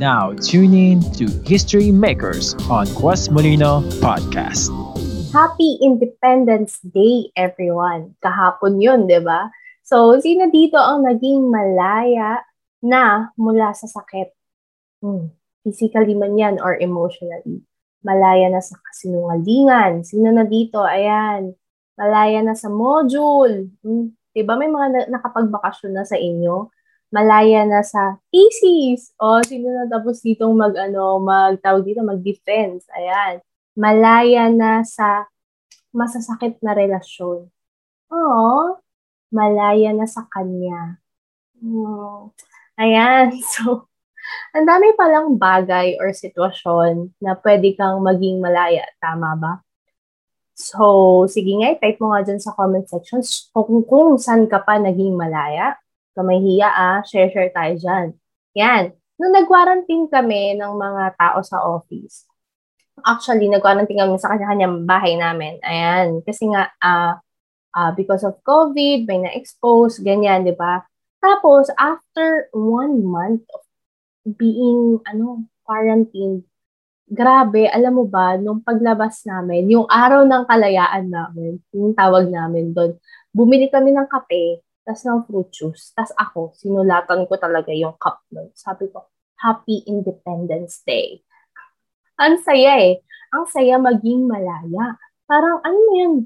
Now tune in to History Makers on Quest Molino Podcast. Happy Independence Day, everyone! Kahapon yun, di ba? So, sino dito ang naging malaya na mula sa sakit? Physically man yan or emotionally. Malaya na sa kasinungalingan. Sino na dito? Ayan. Malaya na sa module. Di ba may mga nakapagbakasyon na sa inyo? Malaya na sa thesis. O, sino na tapos ditong mag-defense. Ayan. Malaya na sa masasakit na relasyon. Oo. Malaya na sa kanya. Ayan. So, ang dami palang bagay or sitwasyon na pwede kang maging malaya. Tama ba? So, sige nga, type mo nga dyan sa comment section kung saan ka pa naging malaya. Kamahiya share tayo dyan. Yan. Nung nag-quarantine kami ng mga tao sa office, actually, nag-quarantine kami sa kanya-kanyang bahay namin. Ayan. Kasi nga, because of COVID, may na-expose, ganyan, di ba? Tapos, after 1 month of being, quarantined, grabe, alam mo ba, nung paglabas namin, yung araw ng kalayaan namin, yung tawag namin doon, bumili kami ng kape, tas ng fruit juice. Tas ako, sinulatan ko talaga yung cup nun. Sabi ko, Happy Independence Day. Ang saya Ang saya maging malaya. Parang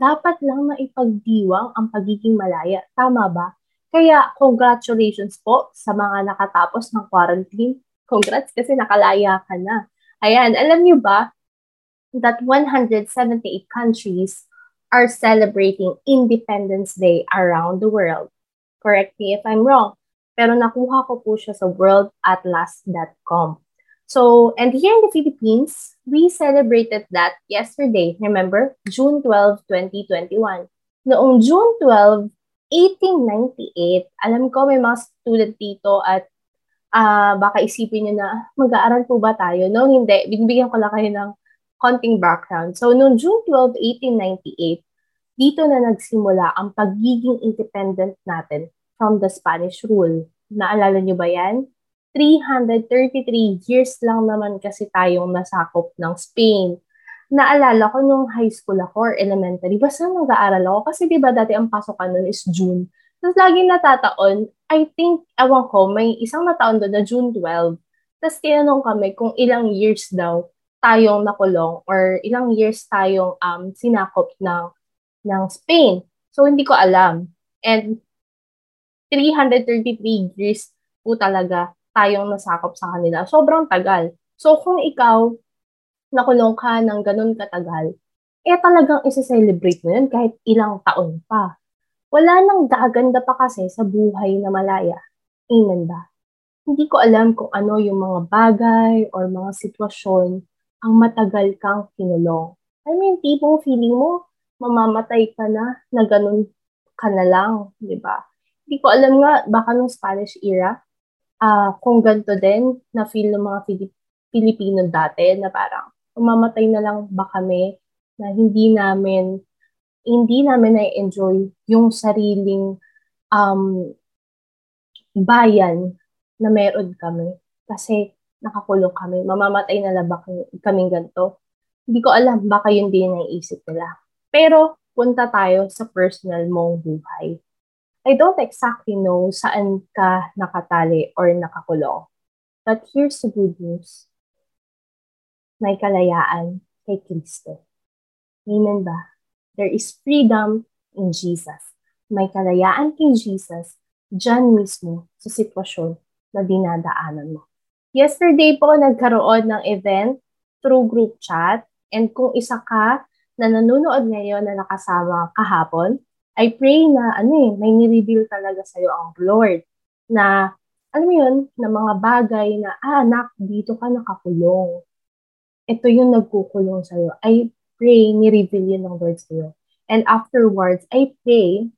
dapat lang maipagdiwang ang pagiging malaya. Tama ba? Kaya congratulations po sa mga nakatapos ng quarantine. Congrats kasi nakalaya ka na. Ayan, alam niyo ba that 178 countries are celebrating Independence Day around the world? Correct me if I'm wrong, pero nakuha ko po siya sa worldatlas.com. So, and here in the Philippines, we celebrated that yesterday, remember? June 12, 2021. Noong June 12, 1898, alam ko may mga student dito at baka isipin nyo na, mag-aaral po ba tayo? No, hindi. Binibigyan ko lang kayo ng konting background. So, noong June 12, 1898, dito na nagsimula ang pagiging independent natin from the Spanish rule. Naalala nyo ba yan? 333 years lang naman kasi tayong nasakop ng Spain. Naalala ko nung high school ako or elementary, basta nag-aaral ako kasi diba dati ang pasokan nun is June. Tapos laging natataon, I think, ewan ko, may isang nataon doon na June 12. Tapos tinanong kami kung ilang years daw tayong nakulong or ilang years tayong sinakop ng Spain. So, hindi ko alam. And 333 years po talaga tayong nasakop sa kanila. Sobrang tagal. So, kung ikaw nakulong ka ng ganun katagal, talagang isi-celebrate mo yun kahit ilang taon pa. Wala nang gaganda pa kasi sa buhay na malaya. Amen ba? Hindi ko alam kung ano yung mga bagay or mga sitwasyon ang matagal kang kinulong. Yung tipong feeling mo, mamamatay ka na ganun ka na lang, di ba? Hindi ko alam nga, baka nung Spanish era, kung ganito din na feel ng mga Pilipino dati na parang umamatay na lang ba kami na hindi namin na-enjoy yung sariling bayan na meron kami kasi nakakulong kami, mamamatay na lang ba kaming ganito? Hindi ko alam, baka yun din naisip nila. Pero punta tayo sa personal mong buhay. I don't exactly know saan ka nakatali or nakakulong. But here's the good news. May kalayaan kay Kristo. Amen ba? There is freedom in Jesus. May kalayaan kay Jesus dyan mismo sa sitwasyon na dinadaanan mo. Yesterday po nagkaroon ng event through group chat. And kung isa ka na nanonood ngayon na nakasama kahapon, I pray na may nireveal talaga sa'yo ang Lord na, alam mo yun, na mga bagay na, anak, dito ka nakakulong. Ito yung nagkukulong sa'yo. I pray nireveal yun ng Lord sa'yo. And afterwards, I pray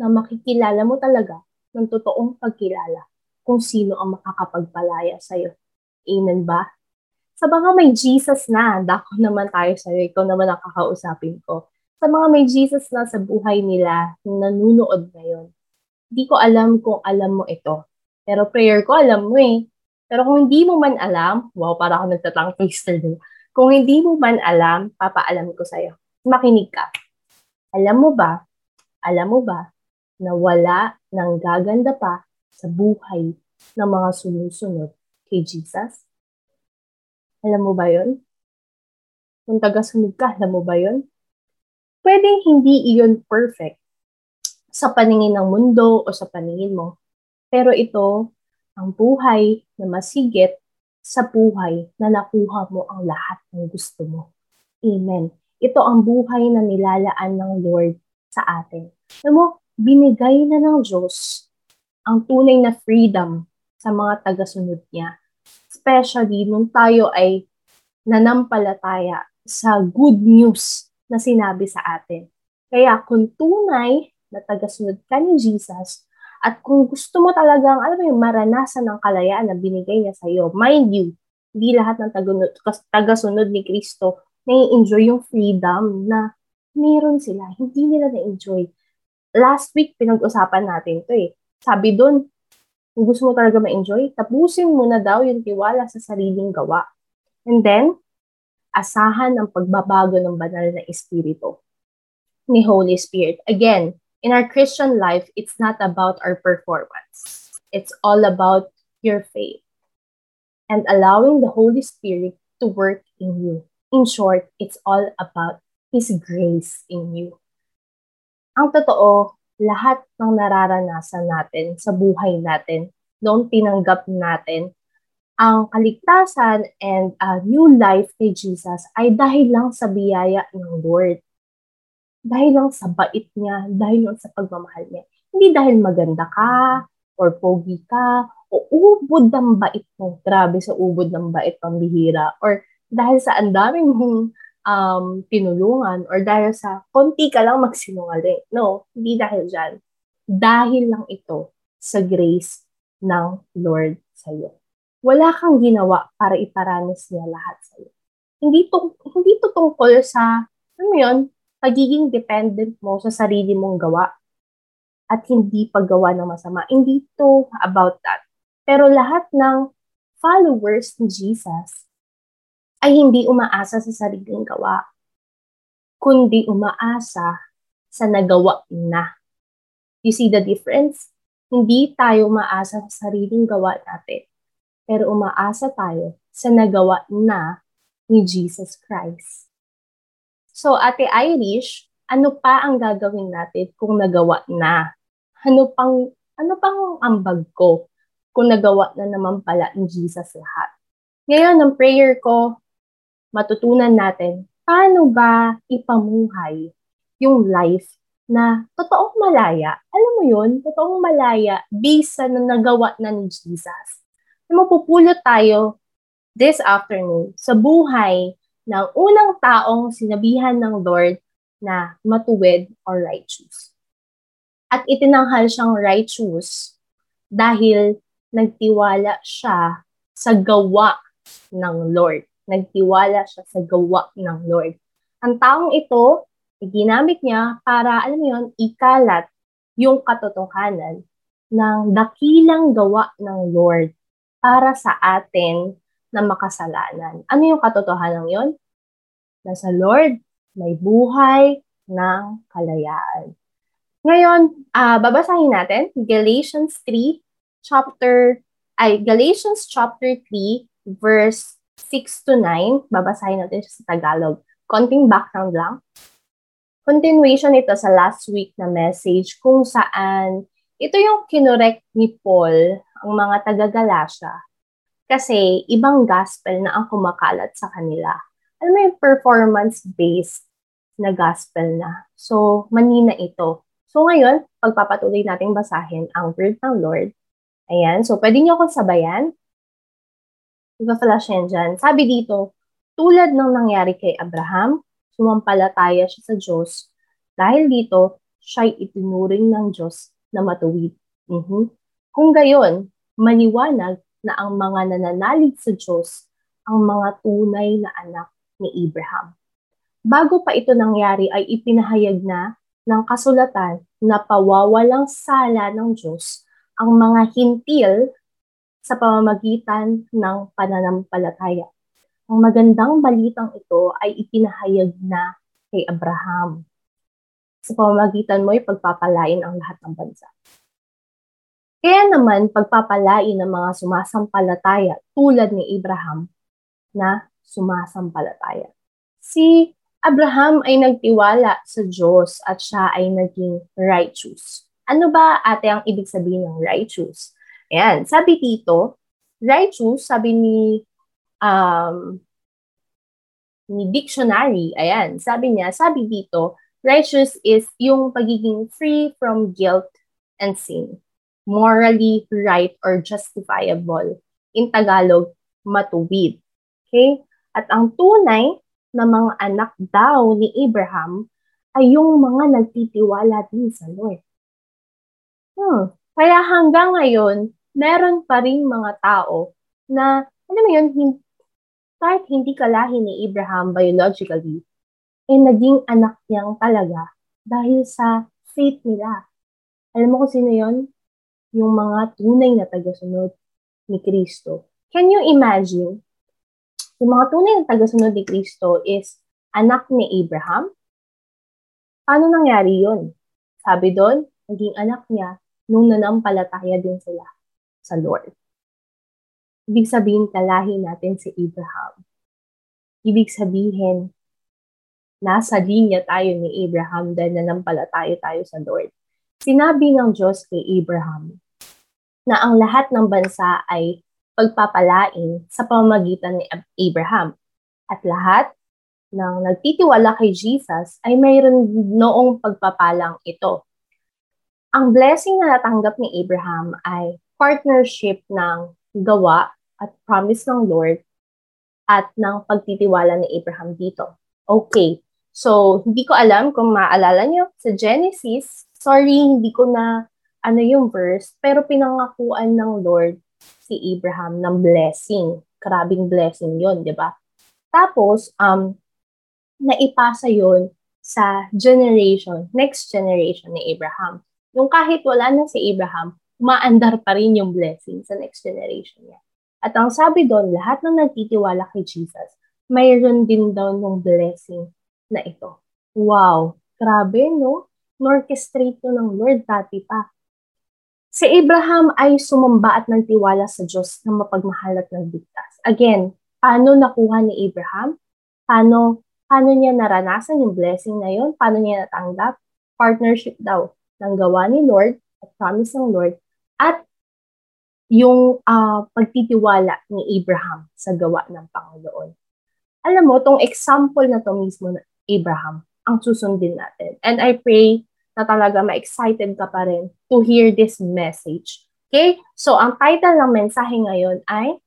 na makikilala mo talaga ng totoong pagkilala kung sino ang makakapagpalaya sa'yo. Amen ba? Sa mga may Jesus na, dako naman tayo sa'yo. Ikaw naman ang kakausapin ko. Sa mga may Jesus na sa buhay nila, nanunood ngayon. Hindi ko alam kung alam mo ito. Pero prayer ko, alam mo Pero kung hindi mo man alam, wow, para ako nagtatang taster doon. Kung hindi mo man alam, papaalam ko sa'yo. Makinig ka. Alam mo ba, na wala nang gaganda pa sa buhay ng mga sumusunod kay Jesus? Alam mo ba yun? Kung tagasunod ka, alam mo ba yun? Pwedeng hindi iyon perfect sa paningin ng mundo o sa paningin mo. Pero ito, ang buhay na masigit sa buhay na nakuha mo ang lahat ng gusto mo. Amen. Ito ang buhay na nilalaan ng Lord sa atin. Alam mo, binigay na ng Diyos ang tunay na freedom sa mga tagasunod niya. Especially nung tayo ay nanampalataya sa good news na sinabi sa atin. Kaya kung tunay na tagasunod ka ni Jesus, at kung gusto mo talagang, alam mo yung maranasan ng kalayaan na binigay niya sa iyo, mind you, hindi lahat ng tagasunod ni Kristo na-enjoy yung freedom na meron sila. Hindi nila na-enjoy. Last week, pinag-usapan natin ito eh. Sabi doon, kung gusto mo talaga ma-enjoy, tapusin mo na daw yung tiwala sa sariling gawa. And then, asahan ang pagbabago ng banal na espiritu ni Holy Spirit. Again, in our Christian life, it's not about our performance. It's all about your faith and allowing the Holy Spirit to work in you. In short, it's all about His grace in you. Ang totoo, lahat ng nararanasan natin sa buhay natin, noong tinanggap natin ang kaligtasan and a new life kay Jesus ay dahil lang sa biyaya ng Lord. Dahil lang sa bait niya, dahil lang sa pagmamahal niya. Hindi dahil maganda ka, or pogi ka, o ubod ng bait mo. Grabe sa ubod ng bait, pambihira. Or dahil sa andaming mong pinulungan, or dahil sa konti ka lang magsinungaling. No, hindi dahil dyan. Dahil lang ito sa grace ng Lord sa'yo. Wala kang ginawa para iparanas niya lahat sa'yo. Hindi to tungkol sa, ano mo yun, pagiging dependent mo sa sarili mong gawa at hindi paggawa ng masama. Hindi to about that. Pero lahat ng followers ni Jesus ay hindi umaasa sa sariling gawa, kundi umaasa sa nagawa na. You see the difference? Hindi tayo umaasa sa sariling gawa natin, pero umaasa tayo sa nagawa na ni Jesus Christ. So, Ate Irish, ano pa ang gagawin natin kung nagawa na? Ano pang ambag ko kung nagawa na naman pala ni Jesus lahat? Ngayon, ang prayer ko, matutunan natin, paano ba ipamuhay yung life na totoong malaya? Alam mo yun, totoong malaya based sa nagawa na ni Jesus. Na mapupulot tayo this afternoon sa buhay ng unang taong sinabihan ng Lord na matuwid or righteous. At itinanghal siyang righteous dahil nagtiwala siya sa gawa ng Lord. Nagtiwala siya sa gawa ng Lord. Ang taong ito, ginamit niya para, alam mo yun, ikalat yung katotohanan ng dakilang gawa ng Lord para sa atin na makasalanan. Ano yung katotohanan yun? Na sa Lord, may buhay ng kalayaan. Ngayon, babasahin natin Galatians chapter 3 verse 6 to 9. Babasahin natin siya sa Tagalog. Konting background lang. Continuation ito sa last week na message kung saan ito yung kinorek ni Paul ang mga taga-Galatia. Kasi ibang gospel na ang kumakalat sa kanila. Alam mo yung performance-based na gospel na. So, manina ito. So, ngayon, pagpapatuloy nating basahin ang word ng Lord. Ayan. So, pwede niyo akong sabayan. Iba-flash yan dyan. Sabi dito, tulad ng nangyari kay Abraham, sumampalataya siya sa Diyos. Dahil dito, siya'y itinuring ng Diyos na matuwid. Kung gayon, maliwanag na ang mga nananalig sa Diyos ang mga tunay na anak ni Abraham. Bago pa ito nangyari ay ipinahayag na ng kasulatan na pawawalang sala ng Diyos ang mga hintil sa pamamagitan ng pananampalataya. Ang magandang balitang ito ay ipinahayag na kay Abraham. Sa pamamagitan mo'y pagpapalain ang lahat ng bansa. Kaya naman pagpapalain ng mga sumasampalataya tulad ni Abraham na sumasampalataya. Si Abraham ay nagtiwala sa Diyos at siya ay naging righteous. Ano ba ate ang ibig sabihin ng righteous? Ayan, sabi dito, righteous, sabi ni dictionary, ayan, sabi niya, sabi dito, righteous is yung pagiging free from guilt and sin. Morally right or justifiable. In Tagalog, matuwid. Okay? At ang tunay na mga anak daw ni Abraham ay yung mga nagtitiwala din sa Lord. Kaya hanggang ngayon, meron pa rin mga tao na, alam mo yun, kahit hindi kalahi ni Abraham biologically, ay naging anak niyang talaga dahil sa faith nila. Alam mo kung sino yun? Yung mga tunay na tagasunod ni Kristo. Can you imagine? Yung mga tunay na tagasunod ni Kristo is anak ni Abraham. Paano nangyari yun? Sabi doon, naging anak niya nung nanampalataya din sila sa Lord. Ibig sabihin, kalahin natin si Abraham. Ibig sabihin, nasa linya tayo ni Abraham dahil nanampalataya tayo sa Lord. Sinabi ng Diyos kay Abraham na ang lahat ng bansa ay pagpapalain sa pamamagitan ni Abraham. At lahat ng nagtitiwala kay Jesus ay mayroon noong pagpapalang ito. Ang blessing na natanggap ni Abraham ay partnership ng gawa at promise ng Lord at ng pagtitiwala ni Abraham dito. Okay, so hindi ko alam kung maaalala nyo sa Genesis. Sorry, hindi ko na ano yung verse, pero pinangakuan ng Lord si Abraham ng blessing. Karabing blessing yon, di ba? Tapos, naipasa yon sa next generation ni Abraham. Yung kahit wala na si Abraham, umaandar pa rin yung blessing sa next generation niya. At ang sabi doon, lahat ng nagtitiwala kay Jesus, mayroon din daw ng blessing na ito. Wow, grabe no? Norchestrate to ng Lord dati pa. Si Abraham ay sumamba at nagtiwala sa Diyos na mapagmahal at nagligtas. Again, paano nakuha ni Abraham? Paano niya naranasan yung blessing na yun? Paano niya natanggap? Partnership daw ng gawa ni Lord at promise ng Lord at yung pagtitiwala ni Abraham sa gawa ng Panginoon. Alam mo, tong example na to mismo na Abraham ang susundin natin. And I pray na talaga ma-excited ka pa rin to hear this message. Okay? So, ang title ng mensahe ngayon ay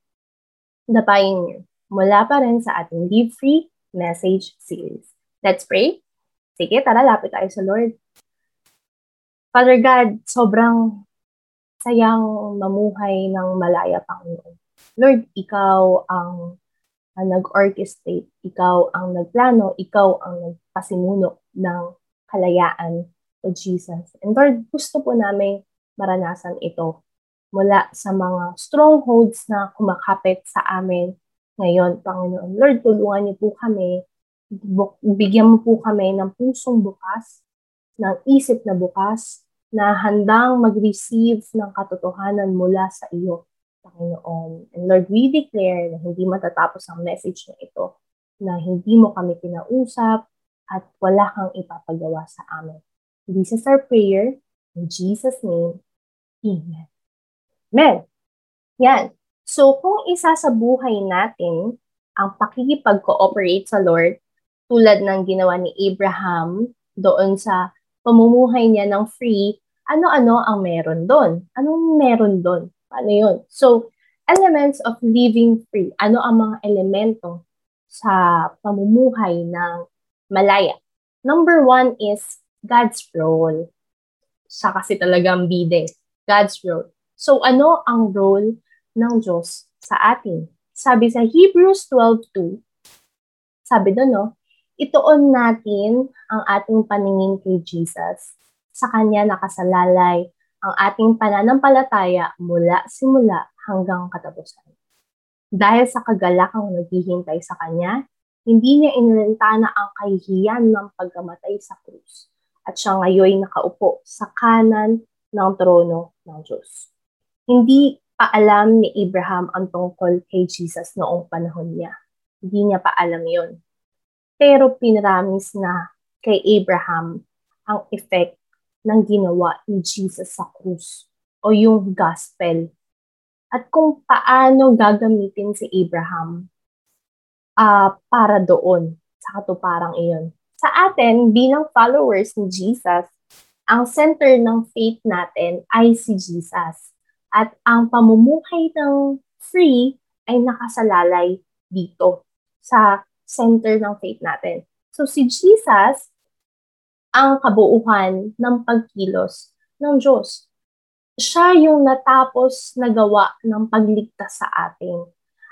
The Pioneer. Mula pa rin sa ating Live Free Message Series. Let's pray. Sige, tara, lapit tayo sa Lord. Father God, sobrang sayang mamuhay ng malaya, Panginoon. Lord, ikaw ang nag-orchestrate, ikaw ang nagplano, ikaw ang nagpasimuno ng kalayaan to Jesus. And Lord, gusto po namin maranasan ito mula sa mga strongholds na kumakapit sa amin ngayon, Panginoon. Lord, tulungan niyo po kami, bigyan mo po kami ng pusong bukas, ng isip na bukas, na handang mag-receive ng katotohanan mula sa iyo, Panginoon. And Lord, we declare na hindi matatapos ang message na ito, na hindi mo kami kinausap at wala kang ipapagawa sa amin. This is our prayer. In Jesus' name, Amen. Amen. Yan. So, kung isa sa buhay natin ang pakikipag-cooperate sa Lord, tulad ng ginawa ni Abraham doon sa pamumuhay niya ng free, ano-ano ang meron doon? Anong meron doon? Ano yun? So, elements of living free. Ano ang mga elemento sa pamumuhay ng malaya? Number 1 is God's role. Siya kasi talagang bida. God's role. So, ano ang role ng Diyos sa atin? Sabi sa Hebrews 12:2, sabi doon, no? Ituon natin ang ating paningin kay Jesus. Sa Kanya nakasalalay ang ating pananampalataya mula simula hanggang katapusan. Dahil sa kagalakang naghihintay sa Kanya, hindi niya inilantana ang kahihiyan ng pagkamatay sa krus, at siya ngayon nakaupo sa kanan ng trono ng Diyos. Hindi pa alam ni Abraham ang tungkol kay Jesus noong panahon niya. Hindi niya pa alam yun. Pero pinramis na kay Abraham ang effect ng ginawa ni Jesus sa krus o yung gospel. At kung paano gagamitin si Abraham para doon sa katuparang iyon. Sa atin, bilang followers ni Jesus, ang center ng faith natin ay si Jesus. At ang pamumuhay ng free ay nakasalalay dito sa center ng faith natin. So si Jesus ang kabuuhan ng pagkilos ng Diyos. Siya yung natapos na gawa ng pagligtas sa atin.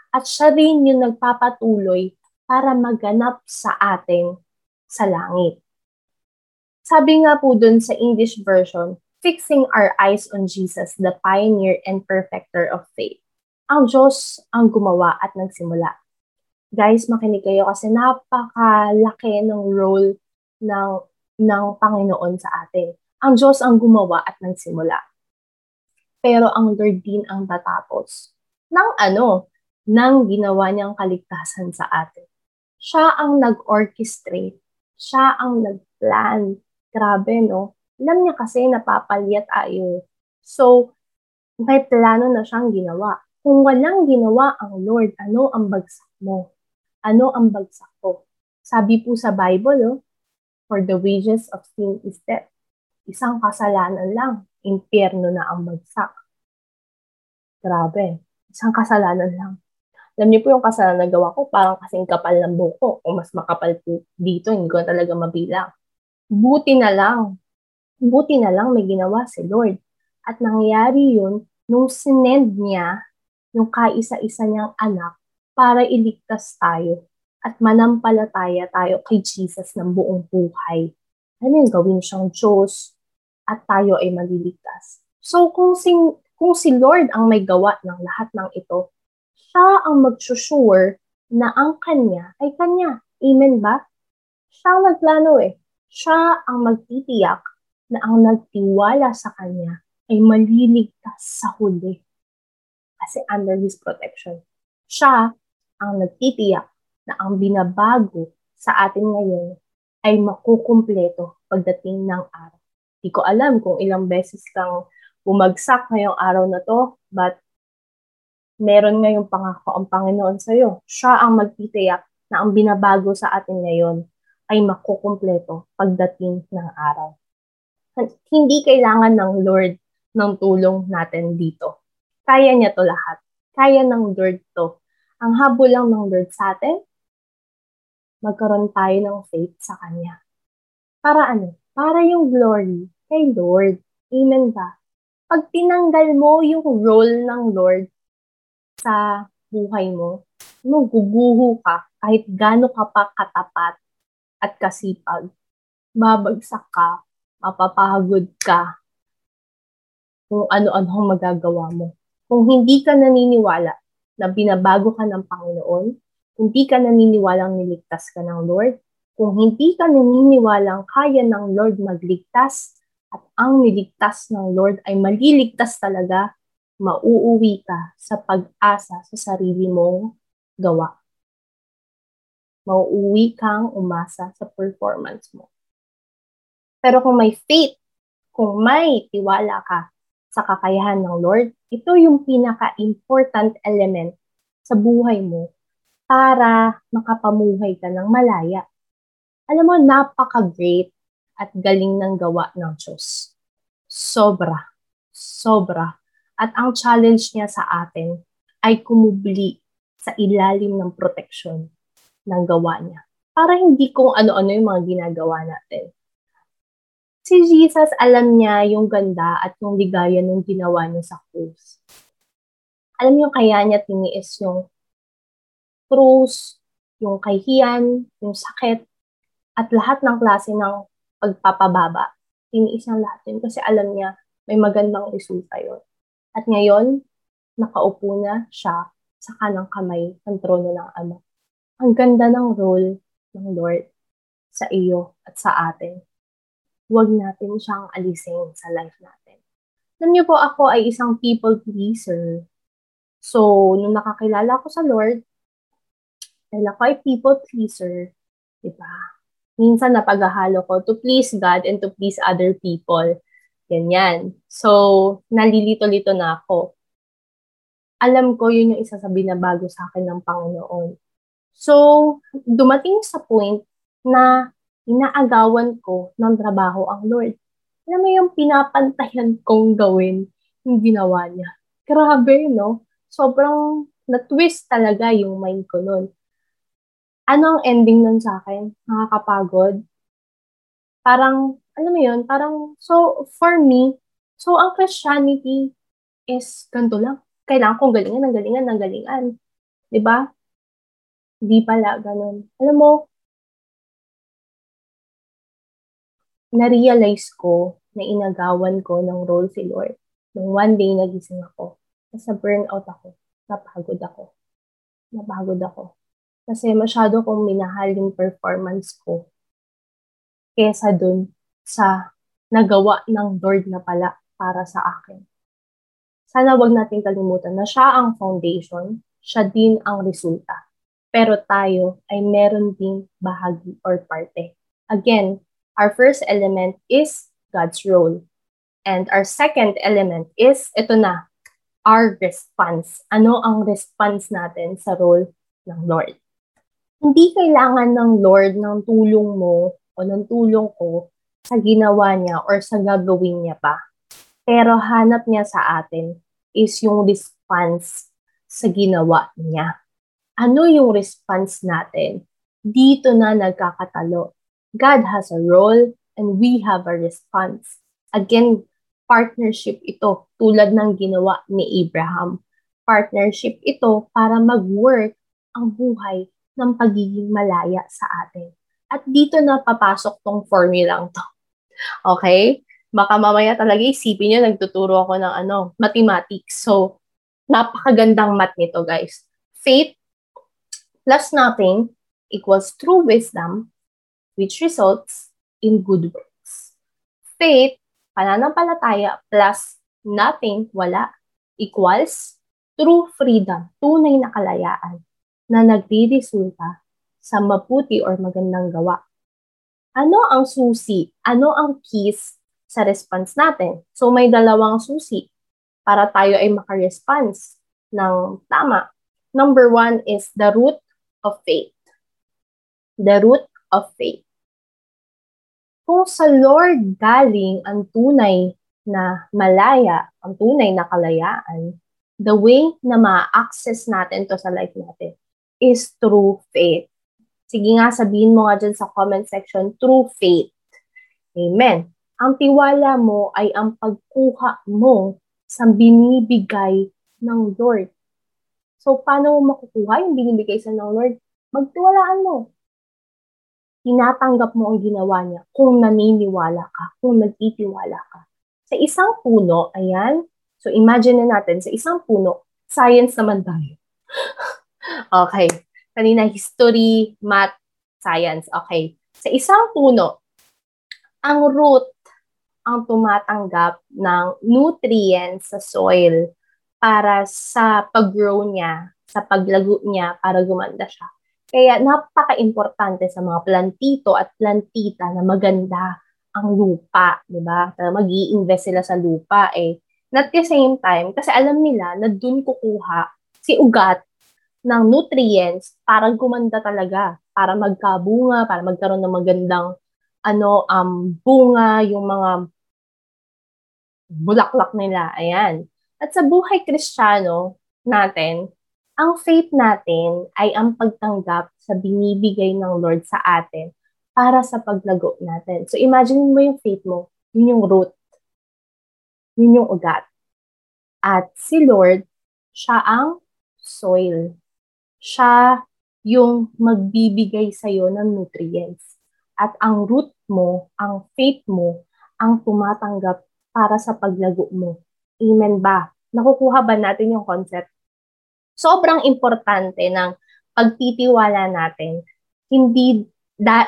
At siya rin yung nagpapatuloy para maganap sa atin sa langit. Sabi nga po dun sa English version, fixing our eyes on Jesus, the pioneer and perfecter of faith. Ang Diyos ang gumawa at nagsimula. Guys, makinig kayo kasi napakalaki ng role ng Panginoon sa atin. Ang Diyos ang gumawa at nagsimula. Pero ang Lord din ang tatapos. Nang ginawa niyang kaligtasan sa atin. Siya ang nag-orchestrate. Siya ang nag-plan. Grabe, no? Alam niya kasi napapalyat ayo. So, may plano na siyang ginawa. Kung walang ginawa ang Lord, ano ang bagsak mo? Ano ang bagsak ko? Sabi po sa Bible, no? For the wages of sin is death. Isang kasalanan lang. Impyerno na ang bagsak. Grabe. Isang kasalanan lang. Alam niyo po yung kasalanan na gawa ko, parang kasing kapal ng buko o mas makapal po dito, hindi ko talaga mabilang. Buti na lang may ginawa si Lord. At nangyari yun nung sinend niya yung kaisa-isa niyang anak para iligtas tayo at manampalataya tayo kay Jesus ng buong buhay. Ano yung gawin siyang Diyos at tayo ay maliligtas. So kung si Lord ang may gawa ng lahat ng ito, siya ang magsusure na ang kanya ay kanya. Amen ba? Siya ang nagplano eh. Siya ang magtitiyak na ang nagtiwala sa kanya ay maliligtas sa huli. Kasi under His protection. Siya ang nagtitiyak na ang binabago sa atin ngayon ay makukumpleto pagdating ng araw. Hindi ko alam kung ilang beses kang bumagsak ngayong araw na to, but meron ngayong pangako ang Panginoon sa iyo. Siya ang magtitiyak na ang binabago sa atin ngayon ay makukumpleto pagdating ng araw. Hindi kailangan ng Lord ng tulong natin dito. Kaya niya to lahat. Kaya ng Lord to. Ang habol lang ng Lord sa atin, magkaroon tayo ng faith sa Kanya. Para ano? Para yung glory kay Lord. Amen ba? Pag tinanggal mo yung role ng Lord sa buhay mo, guguho ka kahit gaano ka pa katapat at kasipag. Babagsak ka, mapapagod ka, kung ano-anong magagawa mo. Kung hindi ka naniniwala na binabago ka ng Panginoon, kung hindi ka naniniwalang niligtas ka ng Lord, kung hindi ka naniniwalang kaya ng Lord magligtas, at ang niligtas ng Lord ay maliligtas talaga, mauuwi ka sa pag-asa sa sarili mong gawa. Mauuwi kang umasa sa performance mo. Pero kung may faith, kung may tiwala ka sa kakayahan ng Lord, ito yung pinaka-important element sa buhay mo para makapamuhay ka ng malaya. Alam mo, napaka-great at galing ng gawa ng Diyos. Sobra. Sobra. At ang challenge niya sa atin ay kumubli sa ilalim ng protection ng gawa niya. Para hindi kung ano-ano yung mga ginagawa natin. Si Jesus, alam niya yung ganda at yung ligaya ng ginawa niya sa krus. Alam niyo kaya niya tiniis yung krus, yung kahiyan, yung sakit, at lahat ng klase ng pagpapababa. Tiniis niya lahat yun kasi alam niya may magandang resulta yun. At ngayon, nakaupo na siya sa kanang kamay ng trono ng Ama. Ang ganda ng role ng Lord sa iyo at sa atin. Huwag natin siyang alisin sa life natin. Alam niyo po, ako ay isang people pleaser. So, nung nakakilala ko sa Lord, dahil ako ay people pleaser, diba? Minsan napaghahalo ko to please God and to please other people. Ganyan. So, nalilito-lito na ako. Alam ko yun yung isa sa binabago sa akin ng Panginoon. So, dumating sa point na inaagawan ko ng trabaho ang Lord. Alam mo yung pinapantayan kong gawin yung ginawa niya. Grabe, no? Sobrang na-twist talaga yung mind ko nun. Ano ang ending nun sa akin? Nakakapagod. Parang, alam mo yun, parang, so, for me, so, ang Christianity is ganito lang. Kailangan kong galingan. Diba? Di pala, ganun. Alam mo, na-realize ko na inagawan ko ng role si Lord. Nung one day, nagising ako. Nasa burnout ako. Napagod ako. Kasi masyado kong minahal yung performance ko kesa dun sa nagawa ng Lord na pala para sa akin. Sana wag natin kalimutan na siya ang foundation, siya din ang resulta. Pero tayo ay meron ding bahagi or parte. Again, our first element is God's role. And our second element is, ito na, our response. Ano ang response natin sa role ng Lord? Hindi kailangan ng Lord ng tulong mo o ng tulong ko sa ginawa niya or sa gagawin niya pa. Pero hanap niya sa atin is yung response sa ginawa niya. Ano yung response natin? Dito na nagkakatalo. God has a role and we have a response. Again, partnership ito tulad ng ginawa ni Abraham. Partnership ito para mag-work ang buhay ng pagiging malaya sa atin. At dito na papasok tong formulang to. Okay? Baka mamaya talaga isipin nyo, nagtuturo ako ng mathematics. So, napakagandang math nito, guys. Faith plus nothing equals true wisdom, which results in good works. Faith, pananampalataya, plus nothing, wala, equals true freedom, tunay na kalayaan, na nagdiresulta sa maputi or magandang gawa. Ano ang susi? Ano ang keys sa response natin? So, may dalawang susi para tayo ay makaresponse ng tama. Number one is the root of faith. The root of faith. Kung sa Lord galing ang tunay na malaya, ang tunay na kalayaan, the way na ma-access natin to sa life natin is through faith. Sige nga, sabihin mo nga dyan sa comment section, through faith. Amen. Ang tiwala mo ay ang pagkuha mo sa binibigay ng Lord. So, paano mo makukuha yung binibigay sa ng Lord? Magtiwalaan mo. Tinatanggap mo ang ginawa niya kung naniniwala ka, kung nagtitiwala ka. Sa isang puno, ayan. So, imagine na natin, sa isang puno, science naman tayo. Okay. Kanina, history, math, science. Okay. Sa isang puno, ang root ang tumatanggap ng nutrients sa soil para sa pag-grow niya, sa paglago niya, para gumanda siya. Kaya napaka-importante sa mga plantito at plantita na maganda ang lupa, di ba? Mag-i-invest sila sa lupa eh. Not the same time, kasi alam nila na dun kukuha si ugat ng nutrients para gumanda talaga, para magkabunga, para magkaroon ng magandang bunga, yung mga bulaklak nila. Ayan. At sa buhay Kristiyano natin, ang faith natin ay ang pagtanggap sa binibigay ng Lord sa atin para sa paglago natin. So, imagine mo yung faith mo, yun yung root, yun yung ugat. At si Lord, siya ang soil. Siya yung magbibigay sa'yo ng nutrients. At ang root mo, ang faith mo, ang tumatanggap para sa paglago mo. Amen ba? Nakukuha ba natin yung concept? Sobrang importante ng pagtitiwala natin.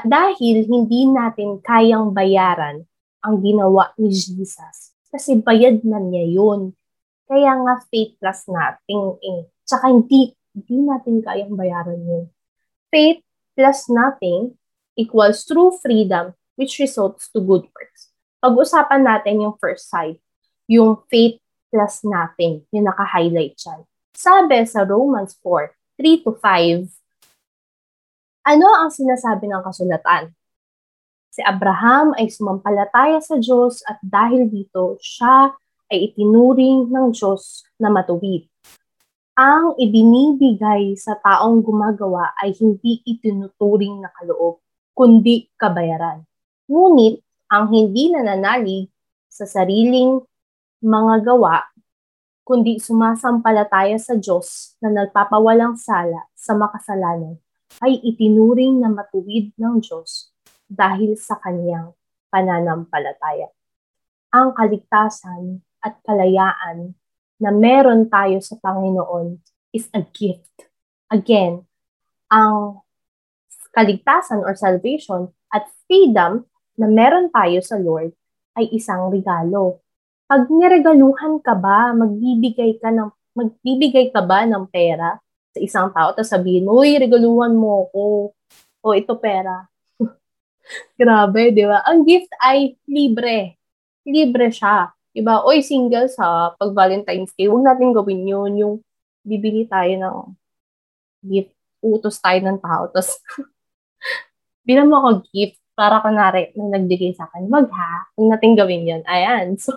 Dahil hindi natin kayang bayaran ang ginawa ni Jesus. Kasi bayad na niya yun. Kaya nga faithless natin eh. Tsaka hindi natin kayang bayaran yun. Faith plus nothing equals true freedom which results to good works. Pag-usapan natin yung first side. Yung faith plus nothing. Yung naka-highlight siya. Sabi sa Romans 4:3-5, ano ang sinasabi ng kasulatan? Si Abraham ay sumampalataya sa Diyos at dahil dito, siya ay itinuring ng Diyos na matuwid. Ang ibinibigay sa taong gumagawa ay hindi itinuturing na kaloob, kundi kabayaran. Ngunit, ang hindi nananalig sa sariling mga gawa, kundi sumasampalataya sa Diyos na nagpapawalang sala sa makasalanan, ay itinuring na matuwid ng Diyos dahil sa kanyang pananampalataya. Ang kaligtasan at kalayaan na meron tayo sa Panginoon is a gift. Again, ang kaligtasan or salvation at freedom na meron tayo sa Lord ay isang regalo. Pag niregaluhan ka ba, magbibigay ka ba ng pera sa isang tao, tapos sabihin mo, uy, regaluhan mo ako, o ito pera. Grabe, di ba? Ang gift ay libre. Libre siya. Diba? Uy, single sa pag Valentine's Day, huwag natin gawin yun. Yung bibili tayo ng gift, utos tayo ng tao, tapos bilang mo ako gift, para kunwari, nung nagbigay sa akin, wag ha, huwag natin gawin yun. Ayan, so,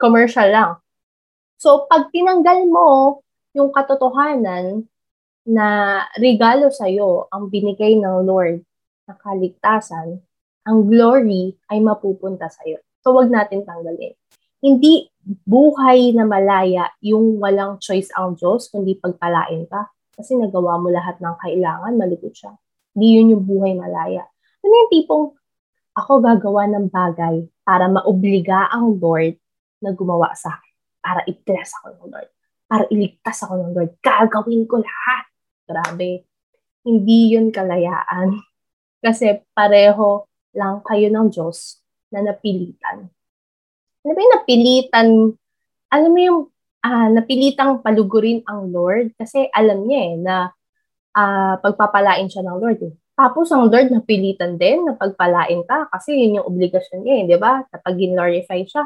commercial lang. So, pag tinanggal mo yung katotohanan na regalo sa'yo ang binigay ng Lord na kaligtasan, ang glory ay mapupunta sa'yo. So, wag natin tanggalin. Hindi buhay na malaya yung walang choice ang Diyos, kundi pagpalain ka. Kasi nagawa mo lahat ng kailangan, malibot siya. Hindi yun yung buhay malaya. Ano yung tipong, ako gagawa ng bagay para maobliga ang Lord na gumawa sa akin. Para i-bless ako ng Lord. Para iligtas ako ng Lord. Gagawin ko lahat. Grabe. Hindi yun kalayaan. Kasi pareho lang kayo ng Diyos na napilitan. Ano ba yung napilitan? Alam mo yung napilitang palugurin ang Lord? Kasi alam niya na pagpapalain siya ng Lord. Eh. Tapos ang Lord napilitan din na pagpalain ka kasi yun yung obligasyon niya. Eh, di ba? Kapag glorify siya,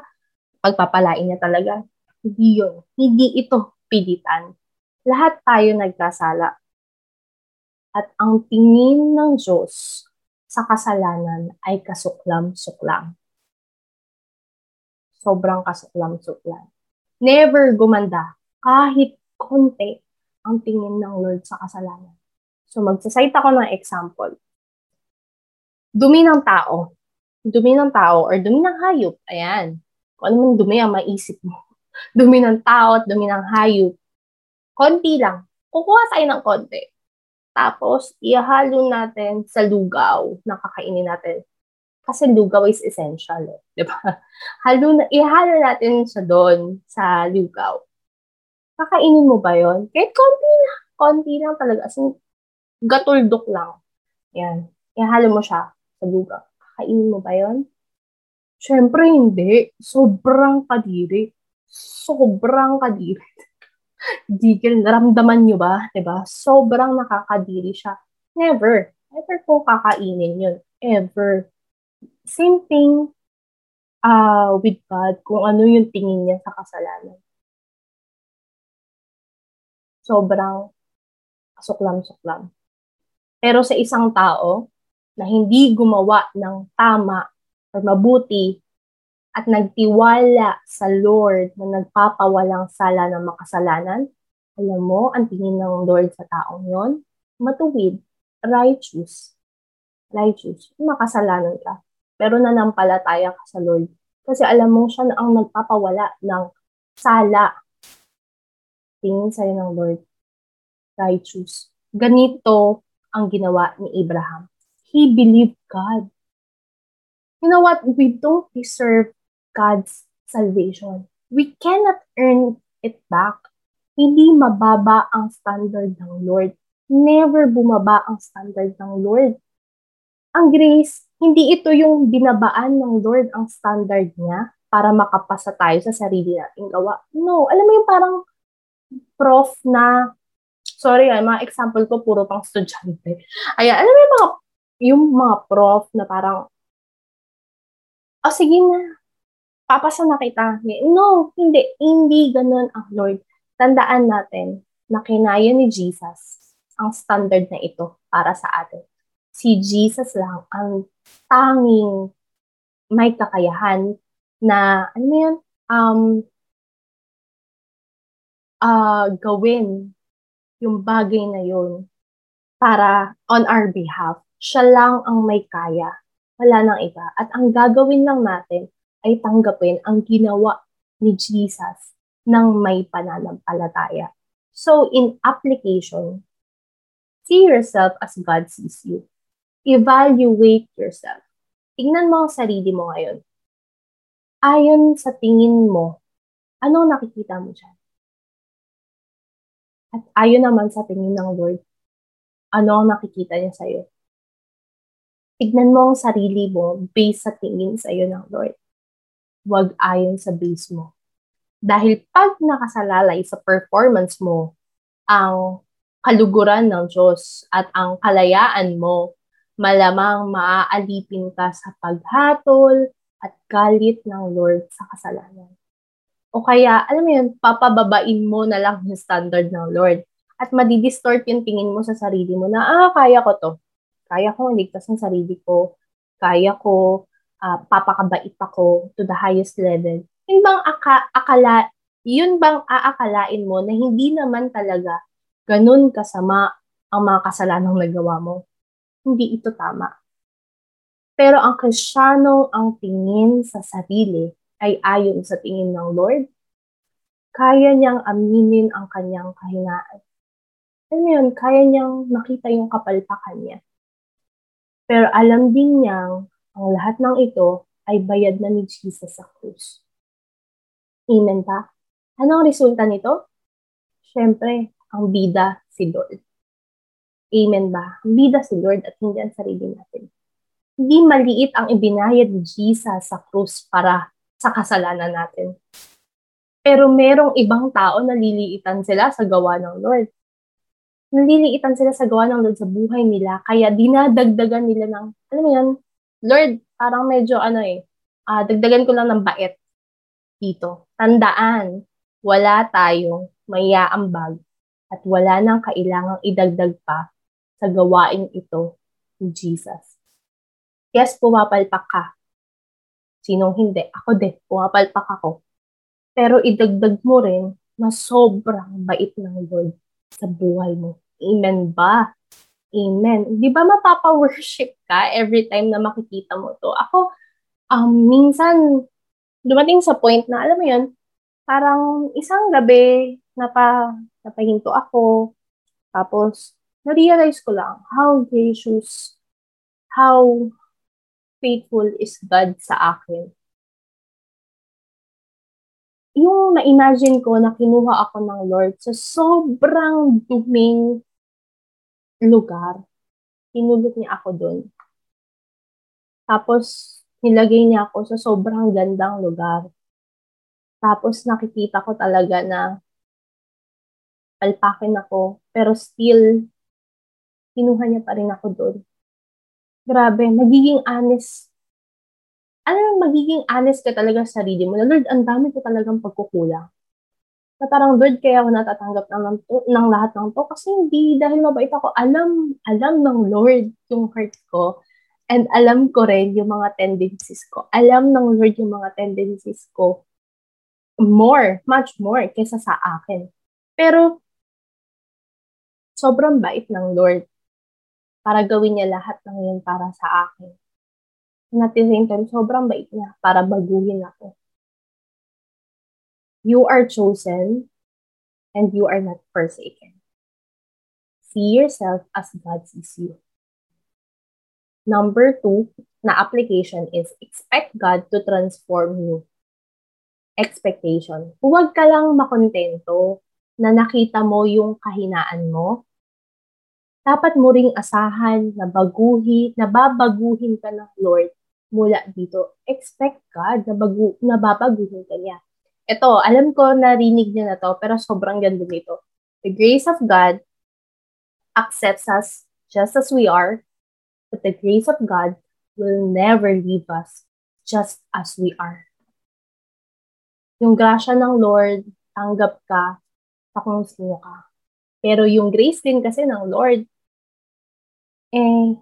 pagpapalain niya talaga. Hindi yun. Hindi ito pilitan. Lahat tayo nagkasala. At ang tingin ng Diyos sa kasalanan ay kasuklam-suklam. Sobrang kasuklam-suklam. Never gumanda kahit konti ang tingin ng Lord sa kasalanan. So magsasayt ako ng example. Dumi ng tao or dumi ng hayop. Ayan. Kung ano man dumi ang maisip mo. Dumi ng tao at dumi ng hayop. Konti lang. Kukuha tayo ng konti. Tapos, ihalo natin sa lugaw na kakainin natin. Kasi lugaw is essential. Eh. Diba? Ihalo natin siya doon sa lugaw. Kakainin mo ba yun? Kahit konti lang. Konti lang talaga. As in, gatuldok lang. Yan. Ihalo mo siya sa lugaw. Kakainin mo ba yun? Siyempre, hindi. Sobrang kadiri. Gigil, naramdaman nyo ba? Diba? Sobrang nakakadiri siya. Never. Never ko kakainin yun. Ever. Same thing with God, kung ano yung tingin niya sa kasalanan. Sobrang suklam-suklam. Pero sa isang tao na hindi gumawa ng tama o mabuti, at nagtiwala sa Lord na nagpapawalang sala ng makasalanan, alam mo, ang tingin ng Lord sa taong yon, matuwid, righteous, makasalanan ka, pero nanampalataya ka sa Lord. Kasi alam mo siya na ang nagpapawala ng sala. Tingin sa'yo ng Lord, righteous. Ganito ang ginawa ni Abraham. He believed God. You know what? We don't deserve God's salvation. We cannot earn it back. Hindi mababa ang standard ng Lord. Never bumaba ang standard ng Lord. Ang grace, hindi ito yung binabaan ng Lord ang standard niya para makapasa tayo sa sarili nating gawa. No, alam mo yung parang prof na, sorry, mga example ko puro pang estudyante. Ayan, alam mo yung mga prof na parang, oh, sige na, papasa na kita. No, hindi ganun ang Lord. Tandaan natin na kinaya ni Jesus ang standard na ito para sa atin. Si Jesus lang ang tanging may kakayahan na, ano yun, gawin yung bagay na yun para on our behalf. Siya lang ang may kaya. Wala nang iba. At ang gagawin lang natin ay tanggapin ang ginawa ni Jesus ng may pananampalataya. So, in application, see yourself as God sees you. Evaluate yourself. Tingnan mo ang sarili mo ngayon. Ayon sa tingin mo, anong nakikita mo dyan? At ayon naman sa tingin ng Lord, ano ang nakikita niya sa'yo? Tignan mo ang sarili mo based sa tingin sa iyo ng Lord. Huwag ayon sa base mo. Dahil pag nakasalalay sa performance mo, ang kaluguran ng Diyos at ang kalayaan mo, malamang maaalipin ka sa paghatol at galit ng Lord sa kasalanan. O kaya, alam mo yun, papababain mo na lang yung standard ng Lord at madidistort yung tingin mo sa sarili mo na, kaya ko to. Kaya ko ligtas ang sarili ko. Kaya ko papakabait ako to the highest level. Yun bang aakalain mo na hindi naman talaga ganun kasama ang mga kasalanang nagawa mo? Hindi ito tama. Pero ang Kristiyanong ang tingin sa sarili ay ayon sa tingin ng Lord. Kaya niyang aminin ang kanyang kahinaan. Alam mo yun, kaya niyang makita yung kapalpakan niya. Pero alam din niyang ang lahat ng ito ay bayad na ni Jesus sa krus. Amen ba? Ano ang resulta nito? Siyempre, ang bida si Lord. Amen ba? Ang bida si Lord at hindi ang sarili natin. Hindi maliit ang ibinayad ni Jesus sa krus para sa kasalanan natin. Pero merong ibang tao na liliitan sila sa gawa ng Lord. Naliliitan sila sa gawa ng Lord sa buhay nila, kaya dinadagdagan nila ng, alam mo yan, Lord, parang medyo dagdagan ko lang ng bait dito. Tandaan, wala tayong mayaambag at wala nang kailangang idagdag pa sa gawain ito ni Jesus. Yes, pumapalpak ka. Sinong hindi? Ako din, pumapalpak ako. Pero idagdag mo rin na sobrang bait ng Lord sa buhay mo. Amen ba? Amen. Di ba mapapa-worship ka every time na makikita mo to? Ako, minsan, dumating sa point na, alam mo yun, parang isang gabi, napahinto ako, tapos, na-realize ko lang how gracious, how faithful is God sa akin. Yung na-imagine ko na kinuha ako ng Lord sa sobrang duming lugar, tinulot niya ako doon. Tapos, nilagay niya ako sa sobrang gandang lugar. Tapos, nakikita ko talaga na palpakin ako, pero still, kinuha niya pa rin ako doon. Grabe, magiging honest. Alam mo, magiging honest ka talaga sa sarili mo na, Lord, ang dami ko talagang pagkukulang. Na parang, Lord, kaya ako natatanggap ng lahat ng to kasi hindi, dahil mabait ako, alam ng Lord yung heart ko and alam ko rin yung mga tendencies ko. Alam ng Lord yung mga tendencies ko much more kesa sa akin. Pero, sobrang bait ng Lord para gawin niya lahat ng yun para sa akin. And at the same time, sobrang bait niya para baguhin ako. You are chosen and you are not forsaken. See yourself as God sees you. Number 2 na application is expect God to transform you. expectation. Huwag ka lang makontento na nakita mo yung kahinaan mo. Dapat mo ring asahan na babaguhin ka ng Lord mula dito. Expect God na babaguhin ka niya. Ito, alam ko narinig niya na to, pero sobrang ganda nito. The grace of God accepts us just as we are, but the grace of God will never leave us just as we are. Yung grasya ng Lord, tanggap ka sa kung sino ka. Pero yung grace din kasi ng Lord,